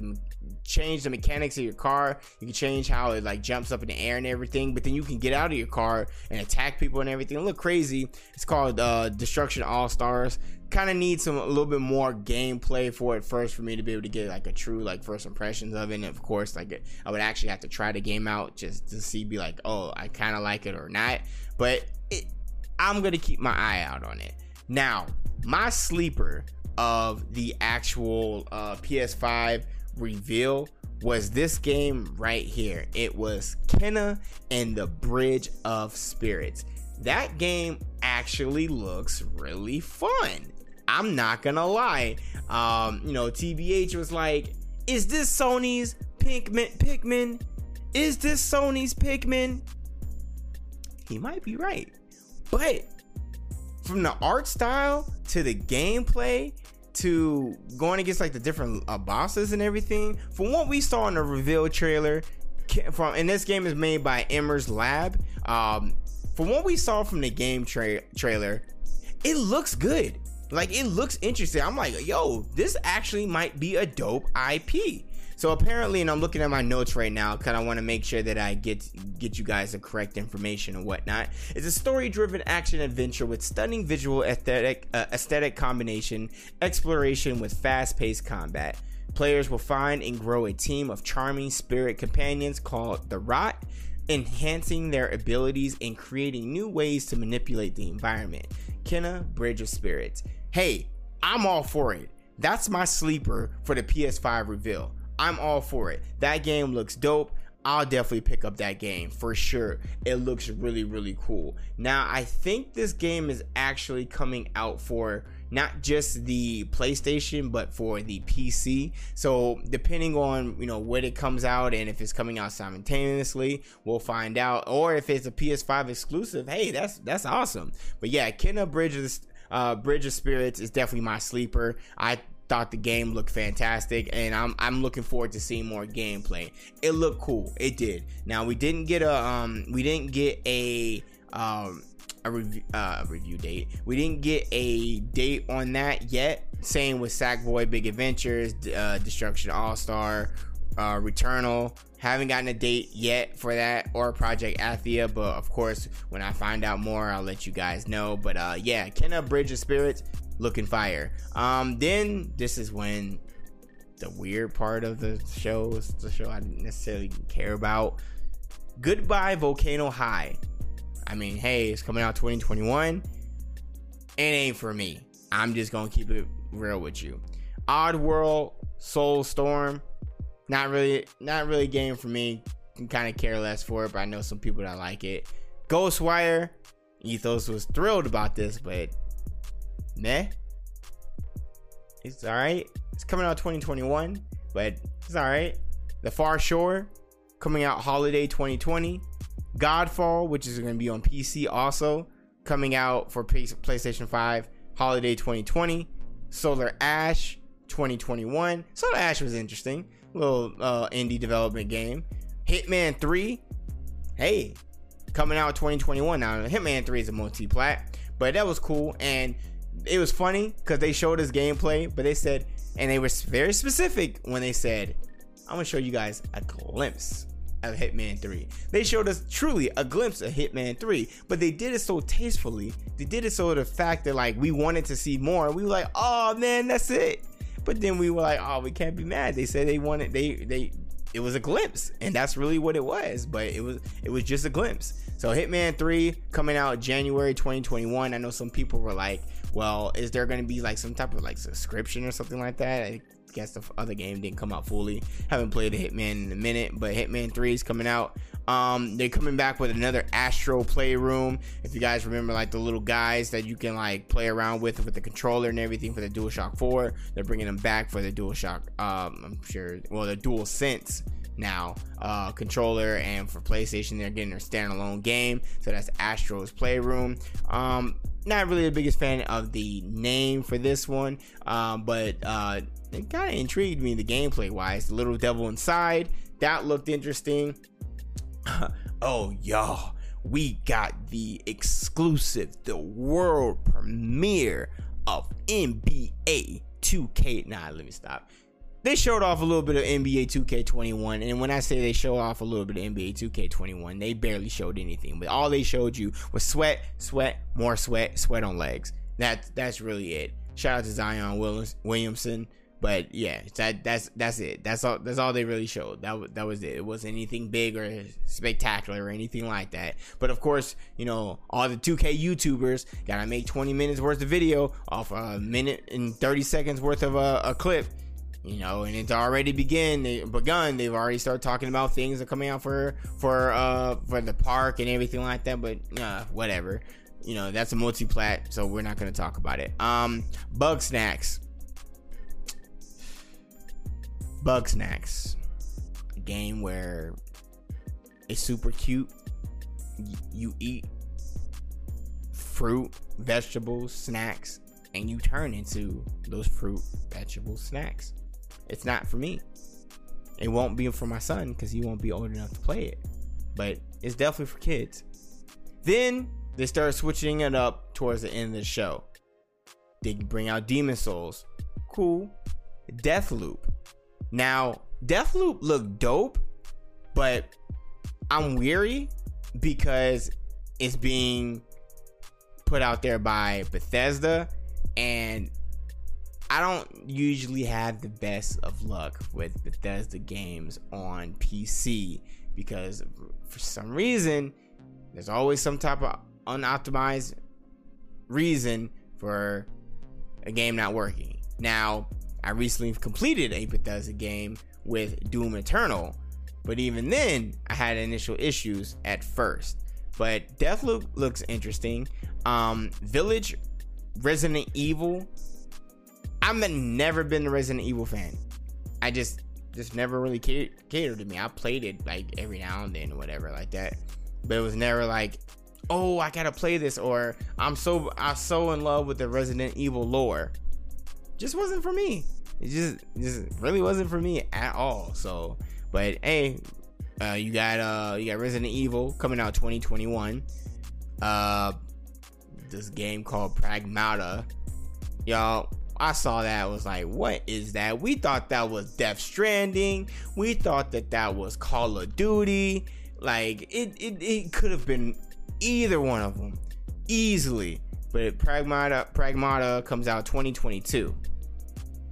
change the mechanics of your car. You can change how it like jumps up in the air and everything, but then you can get out of your car and attack people and everything. It look crazy. It's called Destruction All-Stars. Kind of need some a little bit more gameplay for it first for me to be able to get like a true like first impressions of it. And of course, like I would actually have to try the game out just to see, be like, oh, I kind of like it or not. But I'm gonna keep my eye out on it. Now, my sleeper of the actual PS5 reveal was this game right here. It was Kena and the Bridge of Spirits. That game actually looks really fun. I'm not gonna lie. You know, TBH was like, is this Sony's Pikmin? Is this Sony's Pikmin? He might be right. But from the art style to the gameplay to going against like the different bosses and everything, from what we saw in the reveal trailer, and this game is made by Emmer's Lab. From what we saw from the game trailer, it looks good. Like, it looks interesting. I'm like, yo, this actually might be a dope IP. So apparently, and I'm looking at my notes right now because I want to make sure that I get you guys the correct information and whatnot. It's a story-driven action adventure with stunning visual aesthetic combination, exploration with fast-paced combat. Players will find and grow a team of charming spirit companions called the Rot, enhancing their abilities and creating new ways to manipulate the environment. Kena: Bridge of Spirits. Hey, I'm all for it. That's my sleeper for the PS5 reveal. I'm all for it. That game looks dope. I'll definitely pick up that game for sure. It looks really, really cool. Now, I think this game is actually coming out for not just the PlayStation, but for the PC. So depending on, you know, when it comes out and if it's coming out simultaneously, we'll find out. Or if it's a PS5 exclusive, hey, that's awesome. But yeah, Kena: Bridge of Spirits is definitely my sleeper. I thought the game looked fantastic, and I'm looking forward to seeing more gameplay. It looked cool. It did. Now, we didn't get a review date. We didn't get a date on that yet. Same with Sackboy Big Adventures, Destruction All-Star, Returnal. Haven't gotten a date yet for that, or Project Athia, but of course, when I find out more, I'll let you guys know. But yeah, Kena: Bridge of Spirits, looking fire. Then this is when the weird part of the show is the show I didn't necessarily care about. Goodbye Volcano High. I mean, hey, it's coming out 2021. It ain't for me. I'm just gonna keep it real with you. Oddworld Soulstorm, not really a game for me. Can kind of care less for it, but I know some people that like it. Ghostwire Ethos was thrilled about this, but meh. It's alright. It's coming out 2021, but it's alright. The Far Shore, coming out holiday 2020. Godfall, which is going to be on PC also, coming out for PlayStation 5 holiday 2020. Solar Ash 2021. Solar Ash was interesting. Little indie development game. Hitman 3, hey, coming out 2021. Now, Hitman 3 is a multi-plat, but that was cool. And it was funny because they showed us gameplay, but they said, and they were very specific when they said, I'm gonna show you guys a glimpse of Hitman 3. They showed us truly a glimpse of Hitman 3, but they did it so tastefully. They did it so the fact that like we wanted to see more. We were like, oh man, that's it. But then we were like, oh, we can't be mad. They said they wanted it was a glimpse, and that's really what it was. But it was just a glimpse. So Hitman 3 coming out January 2021. I know some people were like, well, is there going to be like some type of like subscription or something like that? I guess the other game didn't come out fully. Haven't played a Hitman in a minute, but Hitman 3 is coming out. They're coming back with another Astro Playroom. If you guys remember, like the little guys that you can like play around with the controller and everything for the DualShock 4, they're bringing them back for the DualShock. I'm sure. Well, the DualSense now controller, and for PlayStation, they're getting their standalone game. So that's Astro's Playroom. Not really the biggest fan of the name for this one, but it kind of intrigued me the gameplay wise. Little Devil Inside, that looked interesting. Oh y'all, we got the exclusive, the world premiere of NBA 2K. Nah, let me stop. they showed off a little bit of NBA 2K21, and when I say they show off a little bit of NBA 2K21, they barely showed anything, but all they showed you was sweat, sweat, more sweat, sweat on legs. That's really it. Shout out to Zion Williamson, but yeah, that's it. That's all they really showed. That was it. It wasn't anything big or spectacular or anything like that. But of course, you know, all the 2K YouTubers gotta make 20 minutes worth of video off a minute and 30 seconds worth of a clip. You know, and it's already begun. They've already started talking about things that are coming out for the park and everything like that. But whatever. You know, that's a multi-plat, so we're not going to talk about it. Bug Snacks. A game where it's super cute. You eat fruit, vegetables, snacks, and you turn into those fruit, vegetables, snacks. It's not for me. It won't be for my son because he won't be old enough to play it. But it's definitely for kids. Then they started switching it up towards the end of the show. They bring out Demon Souls. Cool. Deathloop. Now, Deathloop looked dope, but I'm weary because it's being put out there by Bethesda, and I don't usually have the best of luck with Bethesda games on PC because for some reason, there's always some type of unoptimized reason for a game not working. Now, I recently completed a Bethesda game with Doom Eternal, but even then, I had initial issues at first. But Deathloop looks interesting. Village, Resident Evil. I've never been a Resident Evil fan. I just never really catered to me. I played it like every now and then, or whatever, like that. But it was never like, oh, I gotta play this, or I'm so in love with the Resident Evil lore. Just wasn't for me. It just really wasn't for me at all. So, but hey, you got Resident Evil coming out 2021. This game called Pragmata, y'all. I saw that, I was like, what is that? We thought that was Death Stranding. We thought that was Call of Duty. Like it could have been either one of them easily, but Pragmata comes out 2022,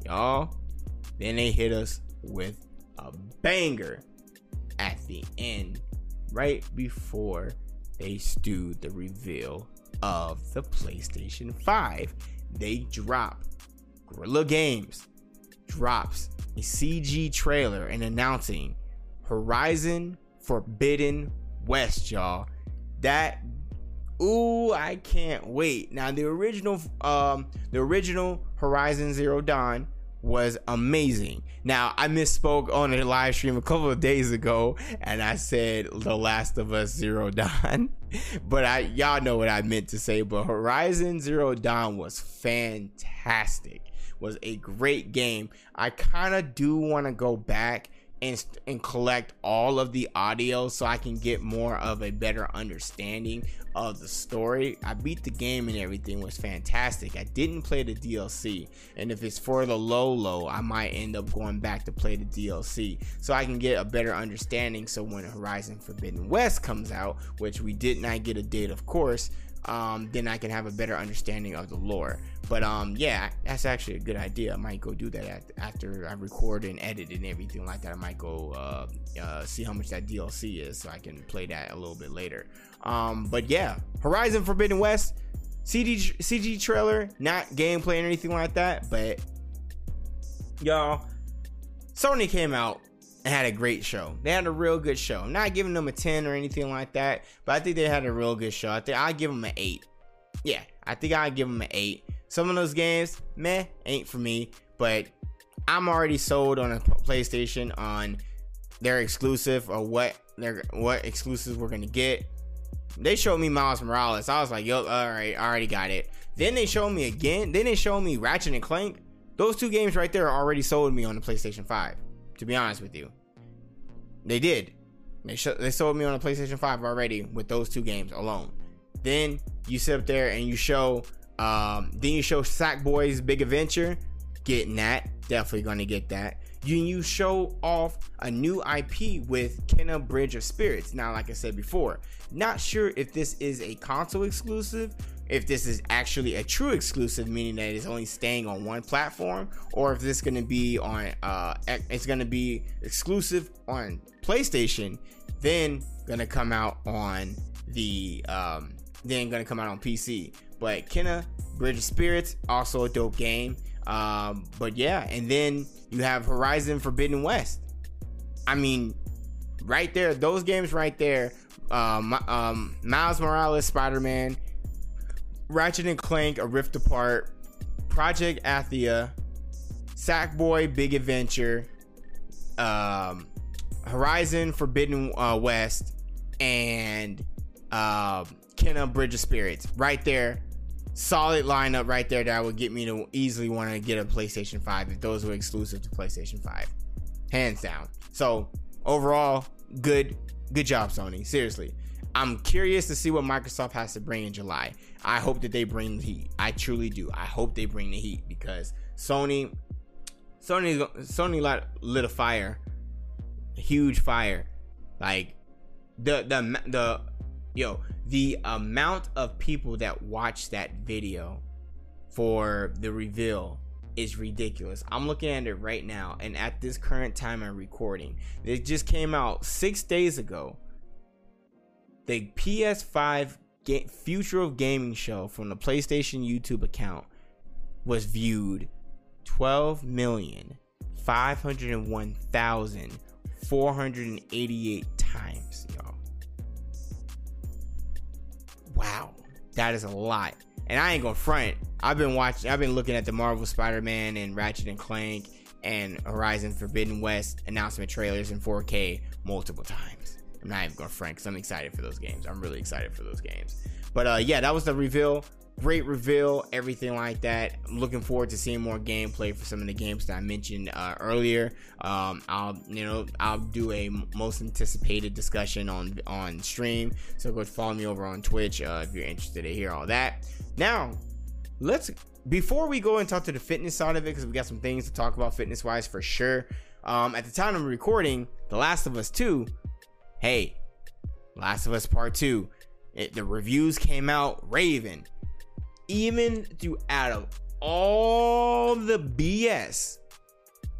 y'all. Then they hit us with a banger at the end, right before they stewed the reveal of the PlayStation 5. They drop Guerrilla Games drops a CG trailer and announcing Horizon Forbidden West, y'all. That, ooh, I can't wait. Now, the original Horizon Zero Dawn was amazing. Now, I misspoke on a live stream a couple of days ago, and I said The Last of Us Zero Dawn, but y'all know what I meant to say. But Horizon Zero Dawn was fantastic. Was a great game. I kind of do want to go back and collect all of the audio so I can get more of a better understanding of the story. I beat the game and everything was fantastic. I didn't play the DLC, and if it's for the low, I might end up going back to play the DLC so I can get a better understanding. So when Horizon Forbidden West comes out, which we did not get a date, of course, then I can have a better understanding of the lore. But yeah, that's actually a good idea. I might go do that after I record and edit and everything like that. I might go see how much that DLC is so I can play that a little bit later. But yeah, Horizon Forbidden West, CG trailer, not gameplay or anything like that. But y'all, Sony came out and had a great show. They had a real good show. I'm not giving them a 10 or anything like that, but I think they had a real good show. I think I'll give them an 8. Yeah, I think I'll give them an 8. Some of those games, meh, ain't for me, but I'm already sold on a PlayStation on their exclusive or what exclusives we're gonna get. They showed me Miles Morales. I was like, yo, all right, I already got it. Then they showed me again. Then they showed me Ratchet and Clank. Those two games right there already sold me on the PlayStation 5. To be honest with you, they did. They sold me on the PlayStation 5 already with those two games alone. Then you sit up there and you show. Then you show Sackboy's Big Adventure, getting that, definitely gonna get that. you show off a new IP with Kena: Bridge of Spirits. Now, like I said before, not sure if this is a console exclusive, if this is actually a true exclusive, meaning that it's only staying on one platform, or if this is going to be on it's going to be exclusive on PlayStation, then going to come out on the then going to come out on PC. But Kena: Bridge of Spirits, also a dope game. But yeah, and then you have Horizon Forbidden West. I mean, right there, those games right there, Miles Morales, Spider-Man, Ratchet and Clank, A Rift Apart, Project Athia, Sackboy Big Adventure, Horizon Forbidden West, and Kena: Bridge of Spirits. Right there, solid lineup right there that would get me to easily want to get a PlayStation 5 if those were exclusive to PlayStation 5, hands down. So overall, good job, Sony. Seriously, I'm curious to see what Microsoft has to bring in July. I hope that they bring the heat. I truly do. I hope they bring the heat, because Sony lit a fire, a huge fire. Like the amount of people that watched that video for the reveal is ridiculous. I'm looking at it right now, and at this current time I'm recording, it just came out 6 days ago. The PS5 Future of Gaming show from the PlayStation YouTube account was viewed 12,501,488 times, y'all. Wow, that is a lot. And I ain't gonna front, I've been looking at the Marvel's Spider-Man and Ratchet and Clank and Horizon Forbidden West announcement trailers in 4K multiple times. I'm not even gonna front, because I'm excited for those games. I'm really excited for those games. But yeah, that was the reveal. Great reveal, everything like that. I'm looking forward to seeing more gameplay for some of the games that I mentioned earlier. I'll do a most anticipated discussion on stream. So go follow me over on Twitch if you're interested to hear all that. Now, before we go and talk to the fitness side of it, because we got some things to talk about fitness wise for sure. At the time I'm recording, The Last of Us 2. Hey, Last of Us Part 2. The reviews came out raving. Even throughout of all the BS,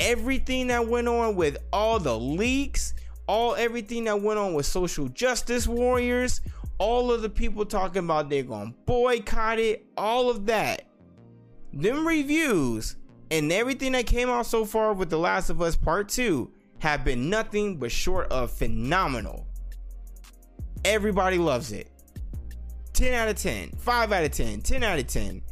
everything that went on with all the leaks, everything that went on with social justice warriors, all of the people talking about they're gonna boycott it, all of that, them reviews and everything that came out so far with The Last of Us Part 2 have been nothing but short of phenomenal. Everybody loves it. 10 out of 10, 5 out of 10, 10 out of 10.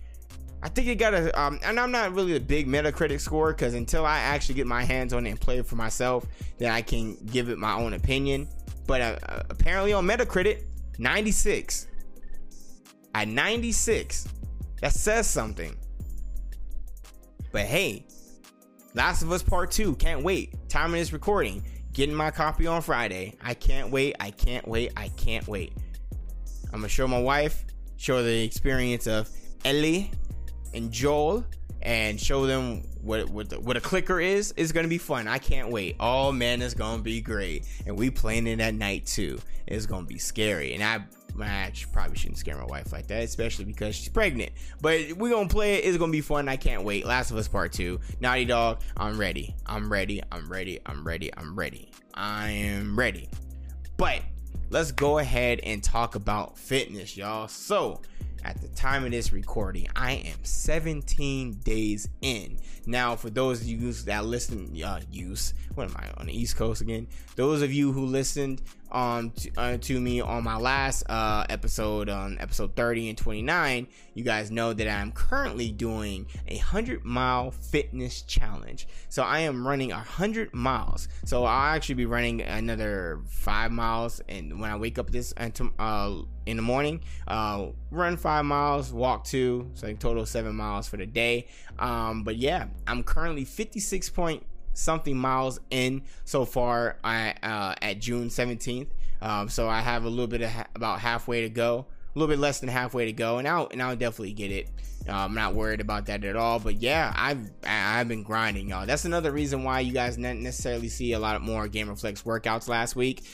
I think it got a, and I'm not really a big Metacritic score, because until I actually get my hands on it and play it for myself, then I can give it my own opinion. But apparently on Metacritic, 96. At 96, that says something. But hey, Last of Us Part 2, can't wait. Time of this recording, getting my copy on Friday. I can't wait, I can't wait, I can't wait. I'm gonna show my wife, show the experience of Ellie and Joel, and show them what a clicker is. It's gonna be fun. I can't wait. Oh man, it's gonna be great. And we playing it at night too. It's gonna be scary. And I actually probably shouldn't scare my wife like that, especially because she's pregnant. But we're gonna play it. It's gonna be fun. I can't wait. Last of Us Part 2. Naughty Dog, I'm ready. I'm ready. I'm ready. I'm ready. I'm ready. I am ready. But let's go ahead and talk about fitness, y'all. So at the time of this recording, I am 17 days in. Now, for those of you that listen, what am I on the East Coast again? Those of you who listened to me on my last episode, on episode 30 and 29, you guys know that I'm currently doing a 100-mile fitness challenge. So I am running 100 miles. So I'll actually be running another 5 miles, and when I wake up in the morning, run 5 miles, walk 2, so in total 7 miles for the day. But yeah, I'm currently 56 point something miles in so far. I at June 17th, so I have a little bit of about halfway to go. a little bit less than halfway to go, and I'll definitely get it. I'm not worried about that at all. But yeah, I've been grinding, y'all. That's another reason why you guys didn't necessarily see a lot more Game Reflex workouts last week.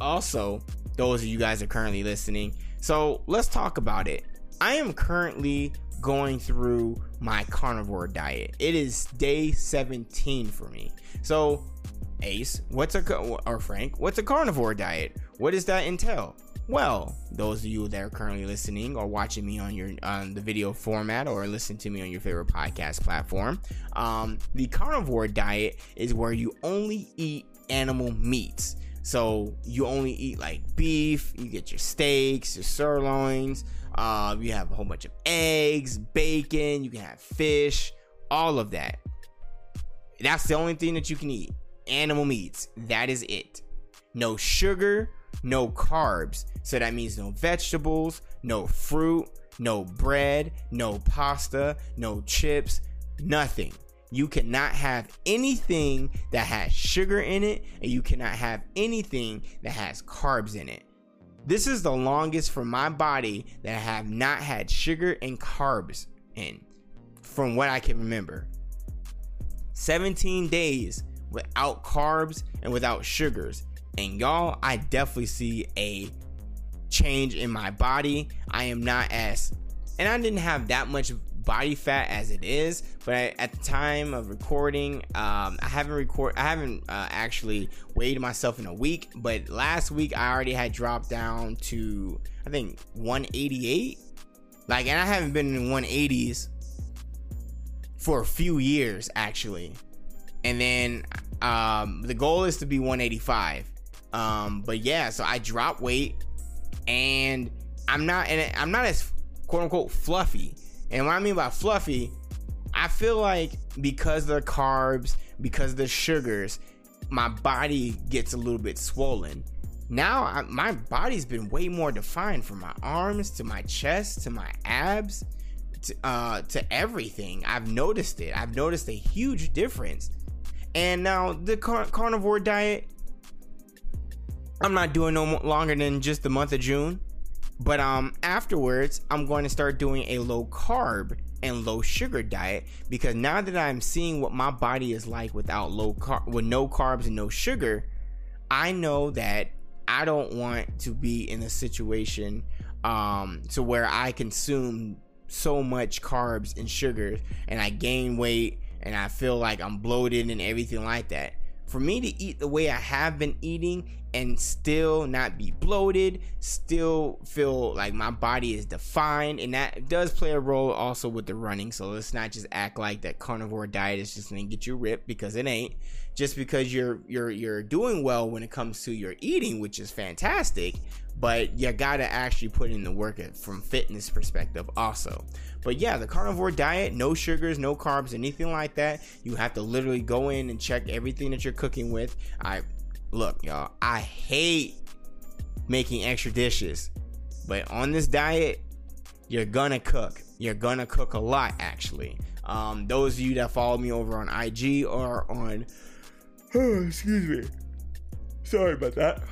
Also, those of you guys are currently listening. So let's talk about it. I am currently going through my carnivore diet. It is day 17 for me. So Ace, what's a carnivore diet? What does that entail? Well, those of you that are currently listening or watching me on the video format or listen to me on your favorite podcast platform, the carnivore diet is where you only eat animal meats. So you only eat like beef, you get your steaks, your sirloins, you have a whole bunch of eggs, bacon, you can have fish, all of that. That's the only thing that you can eat. Animal meats. That is it. No sugar, no carbs. So that means no vegetables, no fruit, no bread, no pasta, no chips, nothing. You cannot have anything that has sugar in it, and you cannot have anything that has carbs in it. This is the longest for my body that I have not had sugar and carbs in, from what I can remember. 17 days without carbs and without sugars, and y'all, I definitely see a change in my body. I am not as, and I didn't have that much body fat as it is, but at the time of recording, I haven't actually weighed myself in a week, but last week I already had dropped down to, I think, 188, like, and I haven't been in the 180s for a few years actually. And then the goal is to be 185. But yeah, so I dropped weight, and I'm not as quote unquote fluffy. And what I mean by fluffy, I feel like because of the carbs, because of the sugars, my body gets a little bit swollen. Now my body's been way more defined, from my arms to my chest to my abs to everything. I've noticed it. I've noticed a huge difference. And now the carnivore diet, I'm not doing no longer than just the month of June. But afterwards, I'm going to start doing a low carb and low sugar diet, because now that I'm seeing what my body is like without with no carbs and no sugar, I know that I don't want to be in a situation to where I consume so much carbs and sugars and I gain weight and I feel like I'm bloated and everything like that. For me to eat the way I have been eating and still not be bloated, still feel like my body is defined, and that does play a role also with the running. So let's not just act like that carnivore diet is just gonna get you ripped, because it ain't. Just because you're doing well when it comes to your eating, which is fantastic, but you gotta actually put in the work from fitness perspective also. But yeah, the carnivore diet, no sugars, no carbs, anything like that. You have to literally go in and check everything that you're cooking with. Look, y'all, I hate making extra dishes, but on this diet, you're gonna cook. You're gonna cook a lot, actually. Those of you that follow me over on IG or on, excuse me, sorry about that.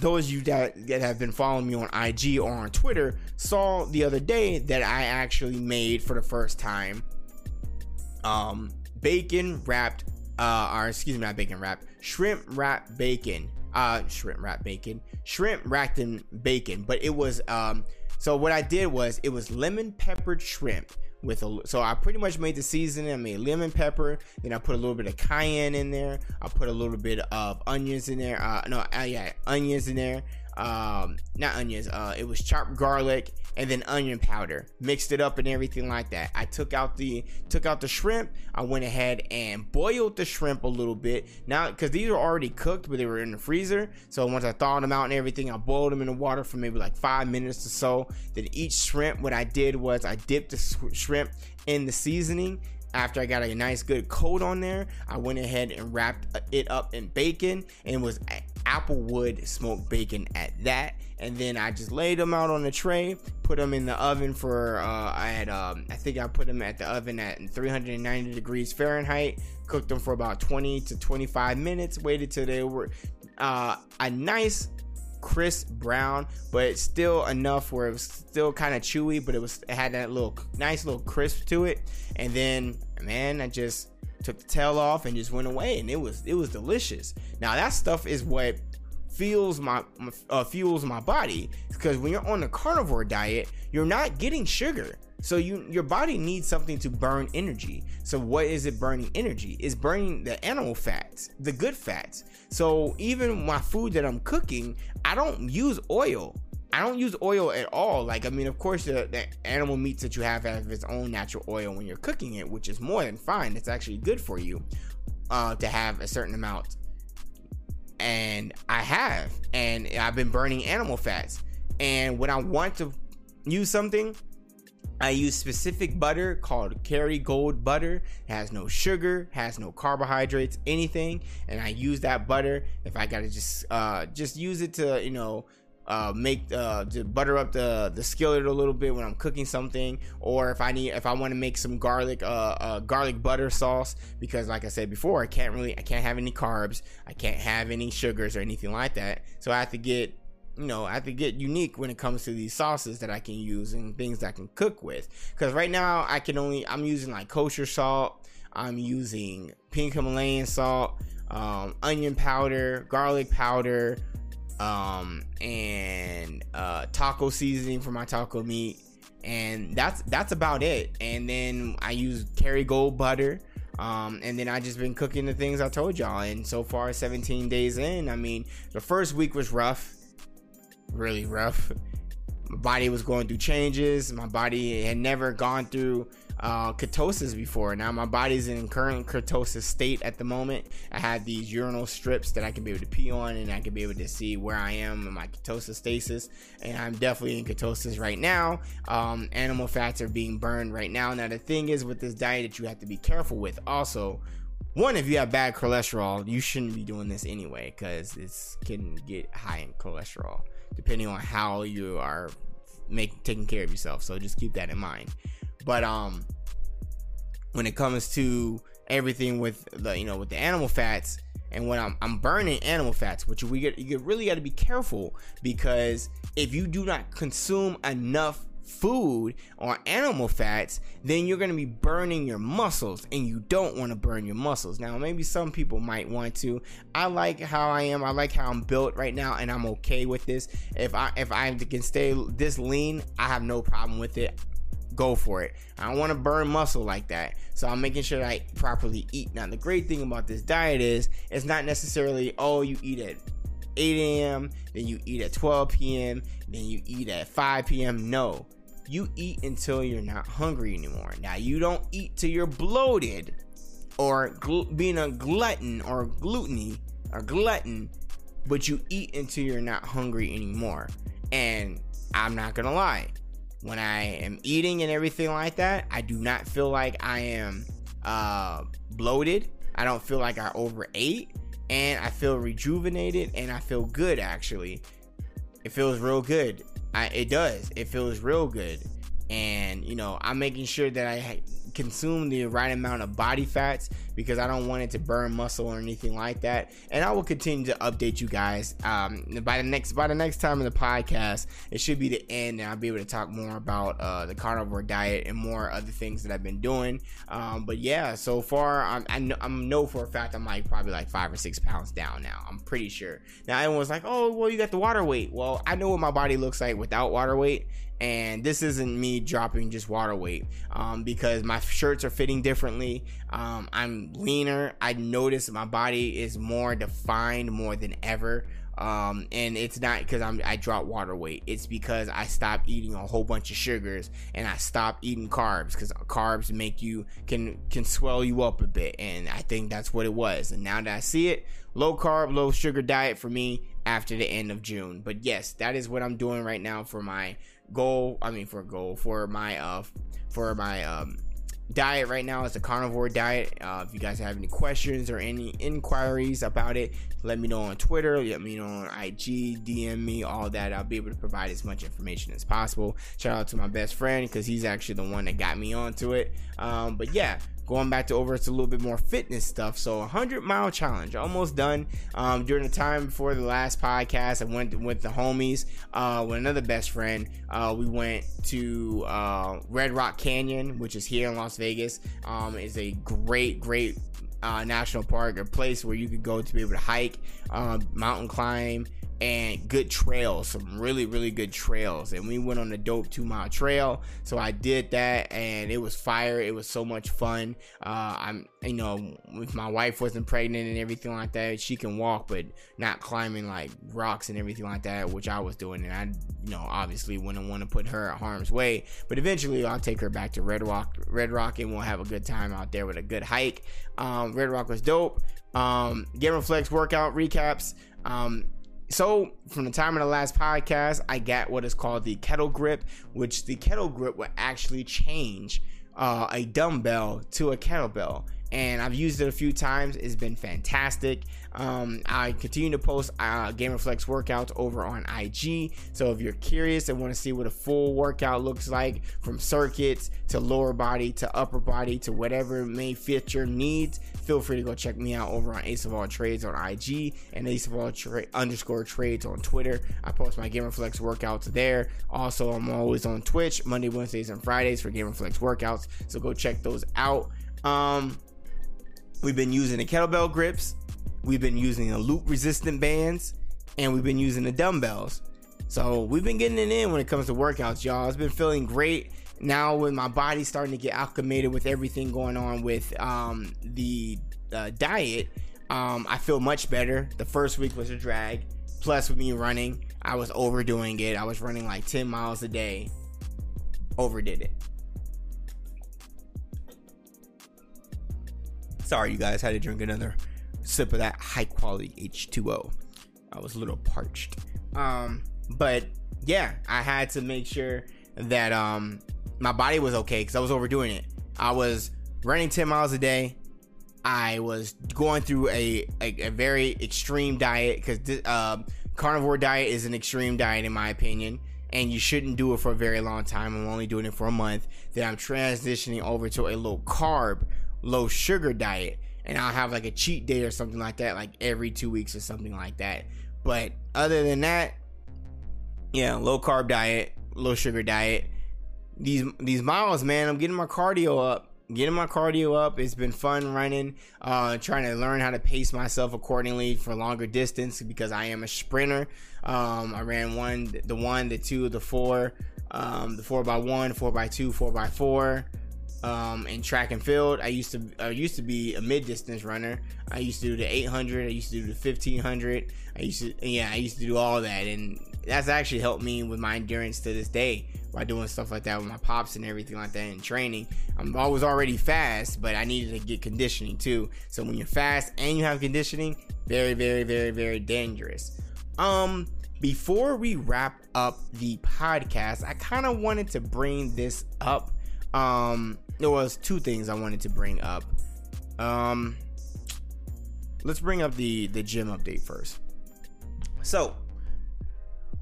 Those of you that have been following me on IG or on Twitter saw the other day that I actually made for the first time shrimp wrapped in bacon. But it was so what I did was, it was lemon peppered shrimp so I pretty much made the seasoning. I made lemon pepper, then I put a little bit of cayenne in there, I put a little bit of onions in there, onions in there, not onions, it was chopped garlic, and then onion powder, mixed it up and everything like that. I took out the shrimp. I went ahead and boiled the shrimp a little bit, now because these are already cooked, but they were in the freezer. So once I thawed them out and everything, I boiled them in the water for maybe like 5 minutes or so. Then each shrimp, what I did was I dipped the shrimp in the seasoning. After I got a nice good coat on there, I went ahead and wrapped it up in bacon, and it was applewood smoked bacon at that. And then I just laid them out on the tray, put them in the oven for I think I put them at the oven at 390 degrees Fahrenheit, cooked them for about 20 to 25 minutes, waited till they were a nice crisp brown, but it's still enough where it was still kind of chewy, but it had that little nice little crisp to it. And then, man, I just took the tail off and just went away, and it was delicious. Now that stuff is what fuels my body, because when you're on a carnivore diet, you're not getting sugar. So your body needs something to burn energy. So what is it burning energy? It's burning the animal fats, the good fats. So even my food that I'm cooking, I don't use oil. I don't use oil at all. Like, I mean, of course, the animal meats that you have its own natural oil when you're cooking it, which is more than fine. It's actually good for you to have a certain amount. And I've been burning animal fats. And when I want to use something, I use specific butter called Kerrygold butter. It has no sugar, has no carbohydrates, anything. And I use that butter if I gotta just use it to, you know, to butter up the skillet a little bit when I'm cooking something, or if I want to make some garlic butter sauce, because like I said before, I can't have any carbs, I can't have any sugars or anything like that. So I have to get unique when it comes to these sauces that I can use and things that I can cook with. Because right now I'm using like kosher salt, I'm using pink Himalayan salt, onion powder, garlic powder, and taco seasoning for my taco meat, and that's about it. And then I use Kerrygold butter. And then I just been cooking the things I told y'all, and so far 17 days in, I mean, the first week was rough. Really rough. My body was going through changes. My body had never gone through ketosis before. Now my body's in current ketosis state at the moment. I have these urinal strips that I can be able to pee on, and I can be able to see where I am in my ketosis stasis, and I'm definitely in ketosis right now. Animal fats are being burned right now. Now the thing is with this diet that you have to be careful with also. One, if you have bad cholesterol, you shouldn't be doing this anyway, because it can get high in cholesterol, depending on how you are taking care of yourself. So just keep that in mind. But when it comes to everything with the, you know, with the animal fats, and when I'm burning animal fats, which you really got to be careful, because if you do not consume enough food or animal fats, then you're going to be burning your muscles, and you don't want to burn your muscles. Now maybe some people might want to. I like how I am. I like how I'm built right now, and I'm okay with this. If I can stay this lean, I have no problem with it. Go for it. I don't want to burn muscle like that, so I'm making sure that I properly eat. Now the great thing about this diet is it's not necessarily, oh, you eat it 8 a.m., then you eat at 12 p.m., then you eat at 5 p.m. No, you eat until you're not hungry anymore. Now, you don't eat till you're bloated or being a glutton or glutton, but you eat until you're not hungry anymore. And I'm not gonna lie, when I am eating and everything like that, I do not feel like I am bloated. I don't feel like I overate. And I feel rejuvenated, and I feel good, actually. It feels real good. It feels real good. And, you know, I'm making sure that I consume the right amount of body fats, because I don't want it to burn muscle or anything like that. And I will continue to update you guys. By the next time in the podcast, it should be the end, and I'll be able to talk more about the carnivore diet and more other things that I've been doing. But yeah, so far I know for a fact I'm like probably like 5 or 6 pounds down now. I'm pretty sure. Now everyone's like, oh, well, you got the water weight. Well, I know what my body looks like without water weight. And this isn't me dropping just water weight, because my shirts are fitting differently. I'm leaner. I notice my body is more defined more than ever. And it's not because I dropped water weight. It's because I stopped eating a whole bunch of sugars, and I stopped eating carbs, because carbs make you can swell you up a bit. And I think that's what it was. And now that I see it, low carb, low sugar diet for me after the end of June. But yes, that is what I'm doing right now for my goal for my diet right now. It's a carnivore diet. If you guys have any questions or any inquiries about it, let me know on Twitter, let me know on IG, DM me, all that. I'll be able to provide as much information as possible. Shout out to my best friend, because he's actually the one that got me onto it. But yeah, going back to over, it's a little bit more fitness stuff. So 100-mile challenge, almost done. During the time before the last podcast, I went with the homies, with another best friend. We went to Red Rock Canyon, which is here in Las Vegas. It's a great national park or place where you could go to be able to hike, mountain climb, and good trails, some really good trails. And we went on a dope 2-mile trail, so I did that, and it was fire. It was so much fun. I'm, you know, if my wife wasn't pregnant and everything like that, she can walk, but not climbing like rocks and everything like that, which I was doing. And I, you know, obviously wouldn't want to put her at harm's way, but eventually I'll take her back to Red Rock, and we'll have a good time out there with a good hike. Red Rock was dope. Game Reflex workout recaps. So from the time of the last podcast, I got what is called the kettle grip, which the kettle grip will actually change a dumbbell to a kettlebell. And I've used it a few times. It's been fantastic. I continue to post Game Reflex workouts over on IG. So if you're curious and want to see what a full workout looks like, from circuits to lower body to upper body to whatever may fit your needs, feel free to go check me out over on Ace of All Trades on IG and Ace of All _Trades on Twitter. I post my Game Reflex workouts there. Also, I'm always on Twitch Monday, Wednesdays, and Fridays for Game Reflex workouts. So go check those out. We've been using the kettlebell grips, we've been using the loop resistant bands, and we've been using the dumbbells. So we've been getting it in when it comes to workouts, y'all. It's been feeling great. Now when my body's starting to get acclimated with everything going on with the diet, I feel much better. The first week was a drag. Plus with me running, I was overdoing it. I was running like 10 miles a day. Overdid it. Sorry, you guys, had to drink another sip of that high-quality H2O. I was a little parched. But, yeah, I had to make sure that my body was okay because I was overdoing it. I was running 10 miles a day. I was going through a very extreme diet because carnivore diet is an extreme diet in my opinion. And you shouldn't do it for a very long time. I'm only doing it for a month. Then I'm transitioning over to a low-carb, low sugar diet, and I'll have like a cheat day or something like that, like every 2 weeks or something like that. But other than that, yeah, low carb diet, low sugar diet. These miles, man, I'm getting my cardio up. It's been fun running, trying to learn how to pace myself accordingly for longer distance because I am a sprinter. I ran the 1, the 2, the 4, the 4x1, 4x2, 4x4. In track and field, I used to be a mid-distance runner. I used to do the 800. I used to do the 1500. I used to do all that, and that's actually helped me with my endurance to this day by doing stuff like that with my pops and everything like that in training. I was already fast, but I needed to get conditioning too. So when you're fast and you have conditioning, very dangerous. Before we wrap up the podcast, I kind of wanted to bring this up. There was two things I wanted to bring up. Let's bring up the gym update first. So,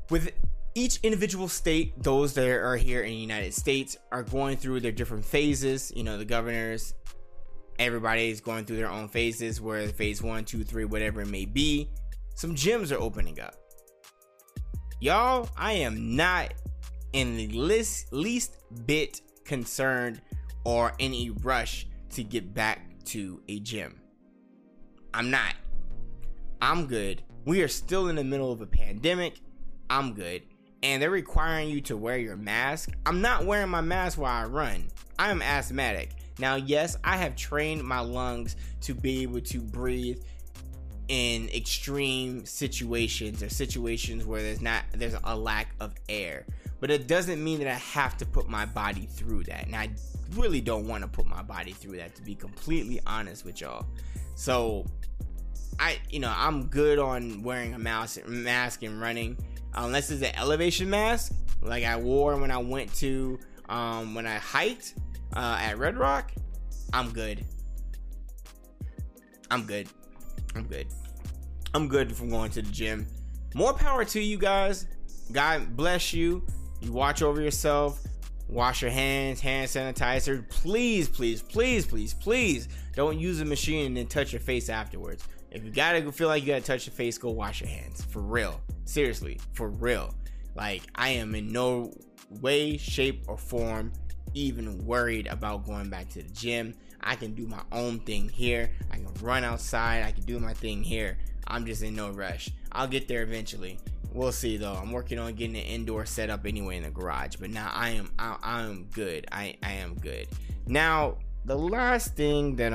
with each individual state, those that are here in the United States are going through their different phases. You know, the governors, everybody is going through their own phases, where phase 1, 2, 3, whatever it may be. Some gyms are opening up. Y'all, I am not in the least bit concerned or in a rush to get back to a gym. I'm not. I'm good. We are still in the middle of a pandemic. I'm good. And they're requiring you to wear your mask. I'm not wearing my mask while I run. I am asthmatic. Now, yes, I have trained my lungs to be able to breathe in extreme situations or situations where there's a lack of air. But it doesn't mean that I have to put my body through that. And I really don't want to put my body through that, to be completely honest with y'all. So, I'm good on wearing a mask and running. Unless it's an elevation mask, like I wore when I went to, when I hiked at Red Rock. I'm good. I'm good from going to the gym. More power to you guys. God bless you. You watch over yourself, Wash your hands, hand sanitizer. Please, please, please, please, please don't use a machine and then touch your face afterwards. If you gotta feel like you gotta touch your face, go wash your hands. For real. Seriously, for real. Like, I am in no way, shape, or form even worried about going back to the gym. I can do my own thing here. I can run outside. I can do my thing here. I'm just in no rush. I'll get there eventually. We'll see though. I'm working on getting an indoor setup anyway in the garage. But now I am good. I am good. Now, the last thing that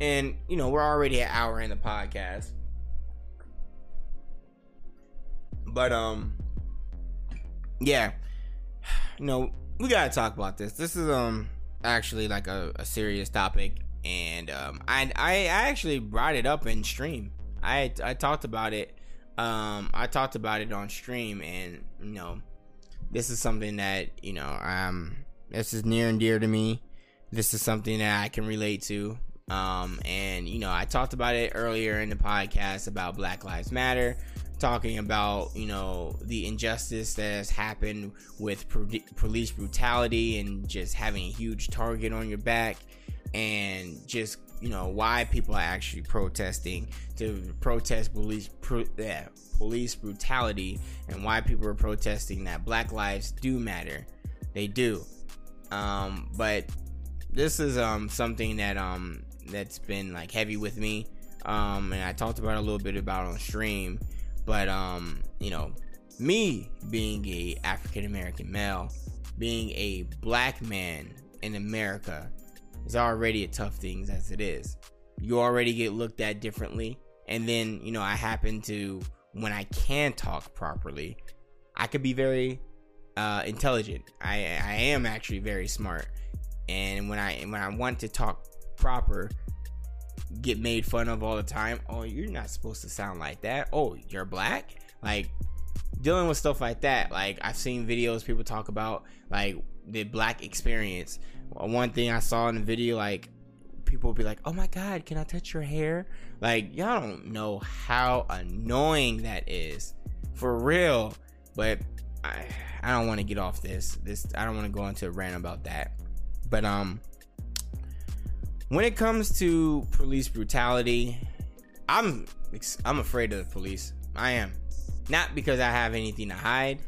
and you know, we're already an hour in the podcast. But yeah. No, we gotta talk about this. This is actually like a serious topic, and I actually brought it up in stream. I talked about it. I talked about it on stream, and you know, this is something that, you know, this is near and dear to me. This is something that I can relate to. And you know, I talked about it earlier in the podcast about Black Lives Matter, talking about, you know, the injustice that has happened with police brutality and just having a huge target on your back, and just, you know, why people are actually protesting to protest police brutality, and why people are protesting that Black lives do matter. They do. But this is something that that's been like heavy with me, and I talked about a little bit about on stream. But you know, me being a African American male, being a Black man in America is already a tough thing as it is. You already get looked at differently, and then, you know, I happen to, when I can talk properly, I could be very intelligent. I am actually very smart, and when I want to talk proper, get made fun of all the time. Oh, you're not supposed to sound like that. Oh, you're Black? Like, dealing with stuff like that. Like, I've seen videos people talk about, like, the Black experience. One thing I saw in the video, like, people would be like, oh my God, can I touch your hair? Like, y'all don't know how annoying that is. For real. But I don't want to get off this. I don't want to go into a rant about that. But when it comes to police brutality, I'm afraid of the police. I am. Not because I have anything to hide.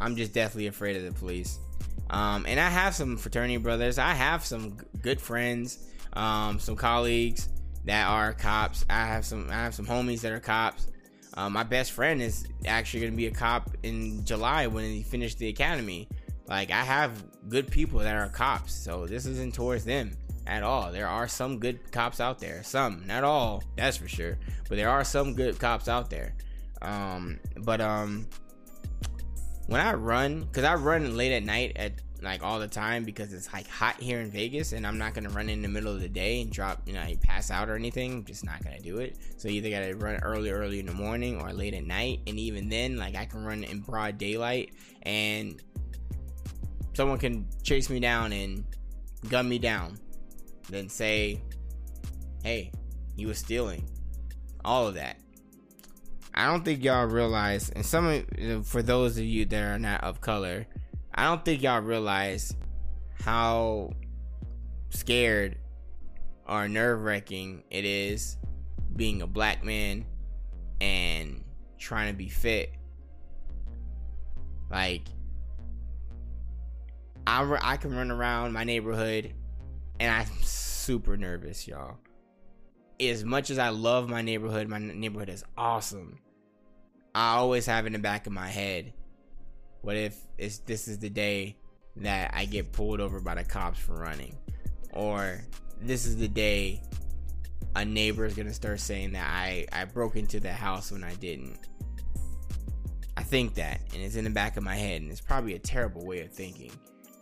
I'm just definitely afraid of the police. And I have some fraternity brothers. I have some good friends, some colleagues that are cops. I have some homies that are cops. My best friend is actually going to be a cop in July when he finished the academy. Like, I have good people that are cops, so this isn't towards them at all. There are some good cops out there. Some, not all, that's for sure, but there are some good cops out there. When I run, because I run late at night at like all the time, because it's like hot here in Vegas, and I'm not gonna run in the middle of the day and drop, you know, I pass out or anything. I'm just not gonna do it. So you either gotta run early in the morning or late at night, and even then, like, I can run in broad daylight and someone can chase me down and gun me down, then say, hey, you were stealing, all of that. I don't think y'all realize, and for those of you that are not of color, I don't think y'all realize how scared or nerve-wracking it is being a Black man and trying to be fit. Like, I can run around my neighborhood, and I'm super nervous, y'all. As much as I love my neighborhood is awesome. I always have in the back of my head, what if this is the day that I get pulled over by the cops for running? Or this is the day a neighbor is going to start saying that I broke into the house when I didn't. I think that, and it's in the back of my head, and it's probably a terrible way of thinking.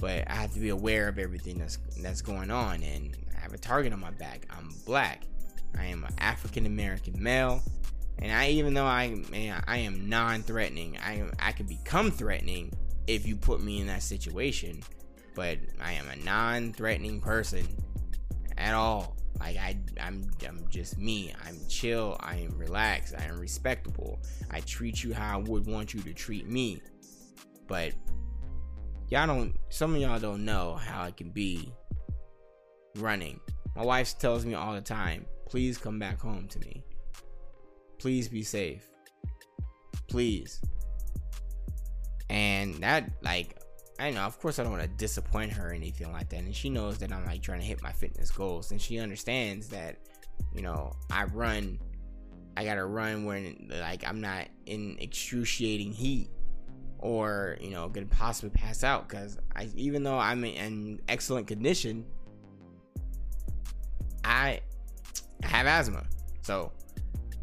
But I have to be aware of everything that's going on, and I have a target on my back. I'm Black. I am an African American male, and I am non-threatening. I can become threatening if you put me in that situation, but I am a non-threatening person at all. Like, I'm just me. I'm chill. I am relaxed. I am respectable. I treat you how I would want you to treat me, but some of y'all don't know how it can be running. My wife tells me all the time, please come back home to me. Please be safe. Please. And that, like, I know, of course I don't want to disappoint her or anything like that. And she knows that I'm, like, trying to hit my fitness goals. And she understands that, you know, I gotta run when, like, I'm not in excruciating heat or, you know, could possibly pass out. Because even though I'm in excellent condition, I have asthma. So,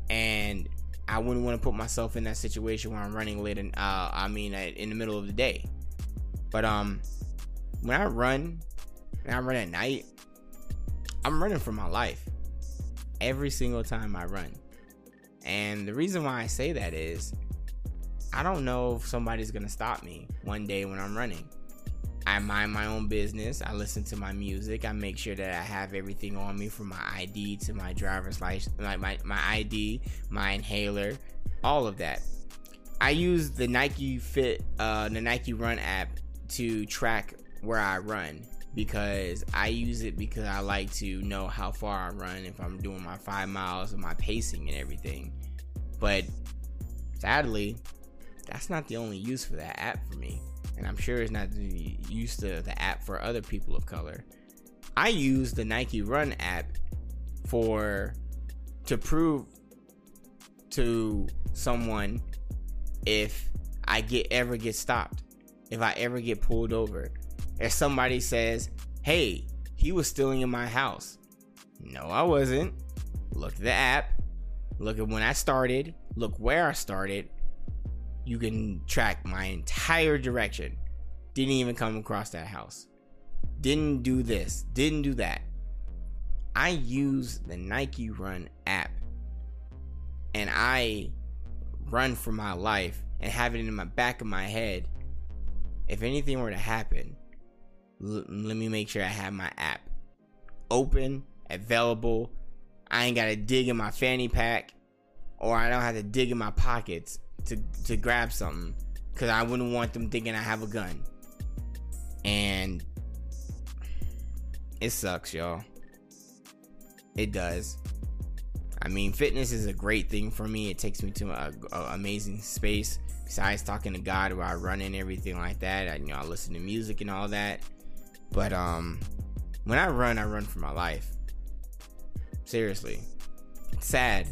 and I wouldn't want to put myself in that situation where I'm running late in the middle of the day. But when I run, and I run at night, I'm running for my life every single time I run. And the reason why I say that is, I don't know if somebody's gonna stop me one day when I'm running. I mind my own business. I listen to my music. I make sure that I have everything on me, from my ID to my driver's license, my ID, my inhaler, all of that. I use the Nike Run app to track where I run, because I like to know how far I run, if I'm doing my 5 miles and my pacing and everything. But sadly, that's not the only use for that app for me. And I'm sure it's not the use to the app for other people of color. I use the Nike Run app to prove to someone if I ever get stopped, if I ever get pulled over. If somebody says, hey, he was stealing in my house. No, I wasn't. Look at the app. Look at when I started. Look where I started. You can track my entire direction. Didn't even come across that house. Didn't do this. Didn't do that. I use the Nike Run app. And I run for my life and have it in my back of my head. If anything were to happen, let me make sure I have my app open, available. I ain't got to dig in my fanny pack, or I don't have to dig in my pockets to grab something, because I wouldn't want them thinking I have a gun. And it sucks, y'all. It does. I mean, fitness is a great thing for me. It takes me to an amazing space. Besides talking to God while I run and everything like that, I listen to music and all that. But when I run for my life. Seriously, it's sad.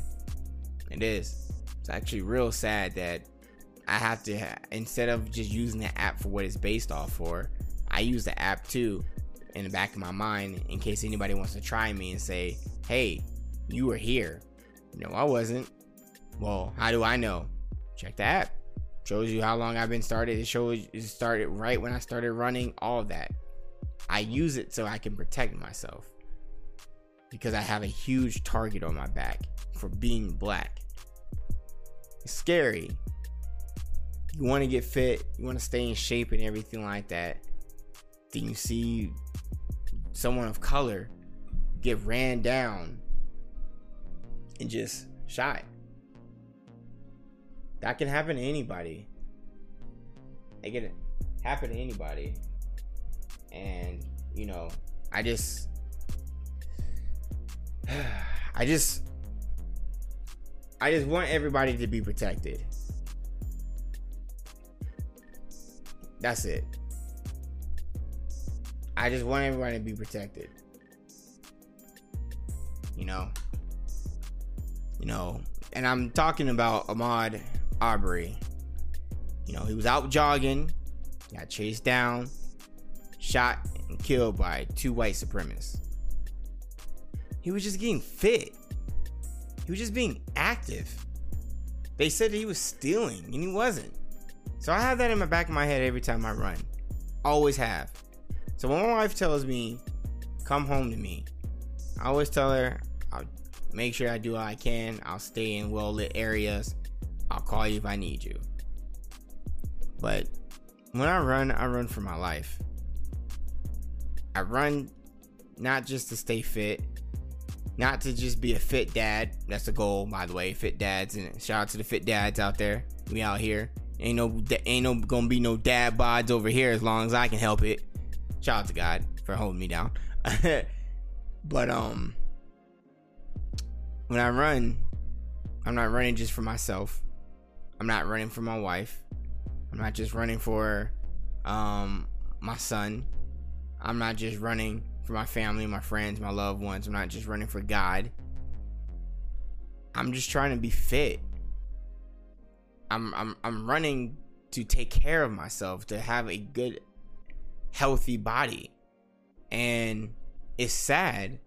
It is. It's actually real sad that I have to, instead of just using the app for what it's based off for, I use the app too in the back of my mind in case anybody wants to try me and say, "Hey, you were here." No, I wasn't. Well, how do I know? Check the app. Shows you how long I've been started. It shows it started right when I started running, all of that. I use it so I can protect myself, because I have a huge target on my back for being black. It's scary. You want to get fit, you want to stay in shape and everything like that. Then you see someone of color get ran down and just shot. That can happen to anybody. It can happen to anybody. And, I just want everybody to be protected. That's it. I just want everybody to be protected. And I'm talking about Ahmaud Arbery. He was out jogging, got chased down, shot and killed by two white supremacists. He was just getting fit. He was just being active. They said that he was stealing, and he wasn't. So I have that in my back of my head every time I run. Always have. So when my wife tells me, come home to me, I always tell her, I'll make sure I do all I can. I'll stay in well-lit areas. I'll call you if I need you. But when I run for my life. I run not just to stay fit, not to just be a fit dad. That's the goal, by the way. Fit dads, and shout out to the fit dads out there. We out here. Ain't gonna be no dad bods over here as long as I can help it. Shout out to God for holding me down. But when I run, I'm not running just for myself. I'm not running for my wife. I'm not just running for my son. I'm not just running for my family, my friends, my loved ones. I'm not just running for God. I'm just trying to be fit. I'm running to take care of myself, to have a good, healthy body. And it's sad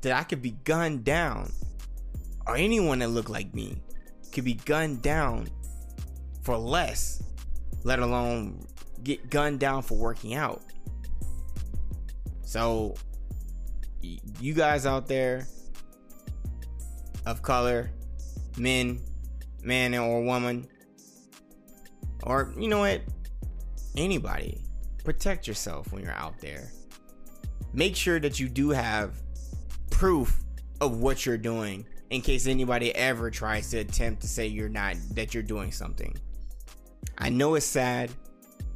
that I could be gunned down, or anyone that looked like me could be gunned down for less, let alone get gunned down for working out. So you guys out there of color, men, man or woman, or you know what, anybody, protect yourself when you're out there. Make sure that you do have proof of what you're doing in case anybody ever tries to attempt to say you're not, that you're doing something. I know it's sad.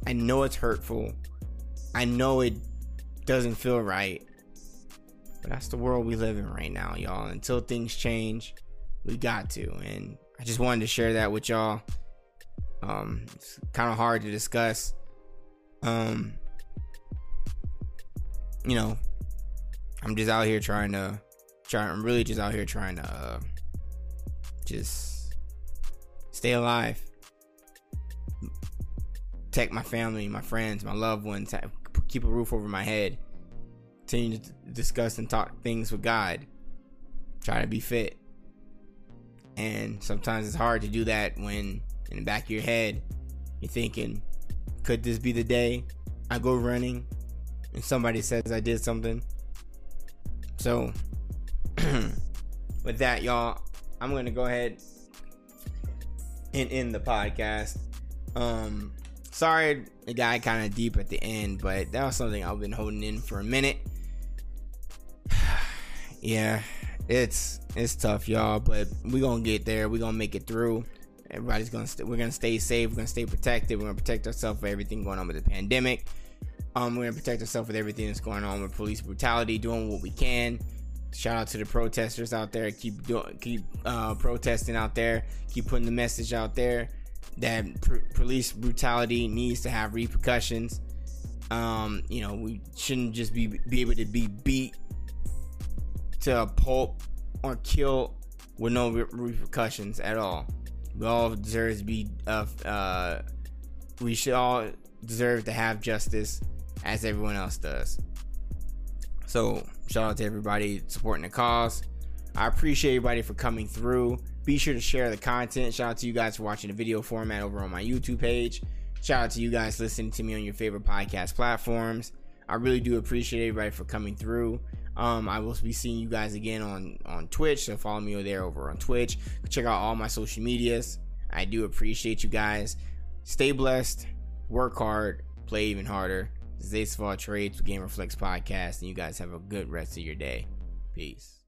I know it's hurtful. I know it doesn't feel right. But that's the world we live in right now, y'all. Until things change, we got to. And I just wanted to share that with y'all. It's kind of hard to discuss. You know, I'm just out here trying to just stay alive. Protect my family, my friends, my loved ones. Keep a roof over my head. Continue to discuss and talk things with God. Try to be fit. And sometimes it's hard to do that when in the back of your head you're thinking, could this be the day I go running and somebody says I did something? So with that, y'all, I'm gonna go ahead and end the podcast. Sorry it got kind of deep at the end, but that was something I've been holding in for a minute. Yeah, it's tough, y'all, but we're gonna get there. We're gonna make it through. Everybody's gonna we're gonna stay safe. We're gonna stay protected. We're gonna protect ourselves for everything going on with the pandemic. We're gonna protect ourselves with everything that's going on with police brutality. Doing what we can. Shout out to the protesters out there. Keep protesting out there. Keep putting the message out there that police brutality needs to have repercussions. You know, we shouldn't just be able to be beat to a pulp or killed with no repercussions at all. We all deserve to be. We should all deserve to have justice, as everyone else does. So shout out to everybody supporting the cause. I appreciate everybody for coming through. Be sure to share the content. Shout out to you guys for watching the video format over on my YouTube page. Shout out to you guys listening to me on your favorite podcast platforms. I really do appreciate everybody for coming through. I will be seeing you guys again on Twitch, so follow me there over on Twitch. Check out all my social medias. I do appreciate you guys. Stay blessed, work hard, play even harder. This is Ace of All Trades with Game Reflex Podcast, and you guys have a good rest of your day. Peace.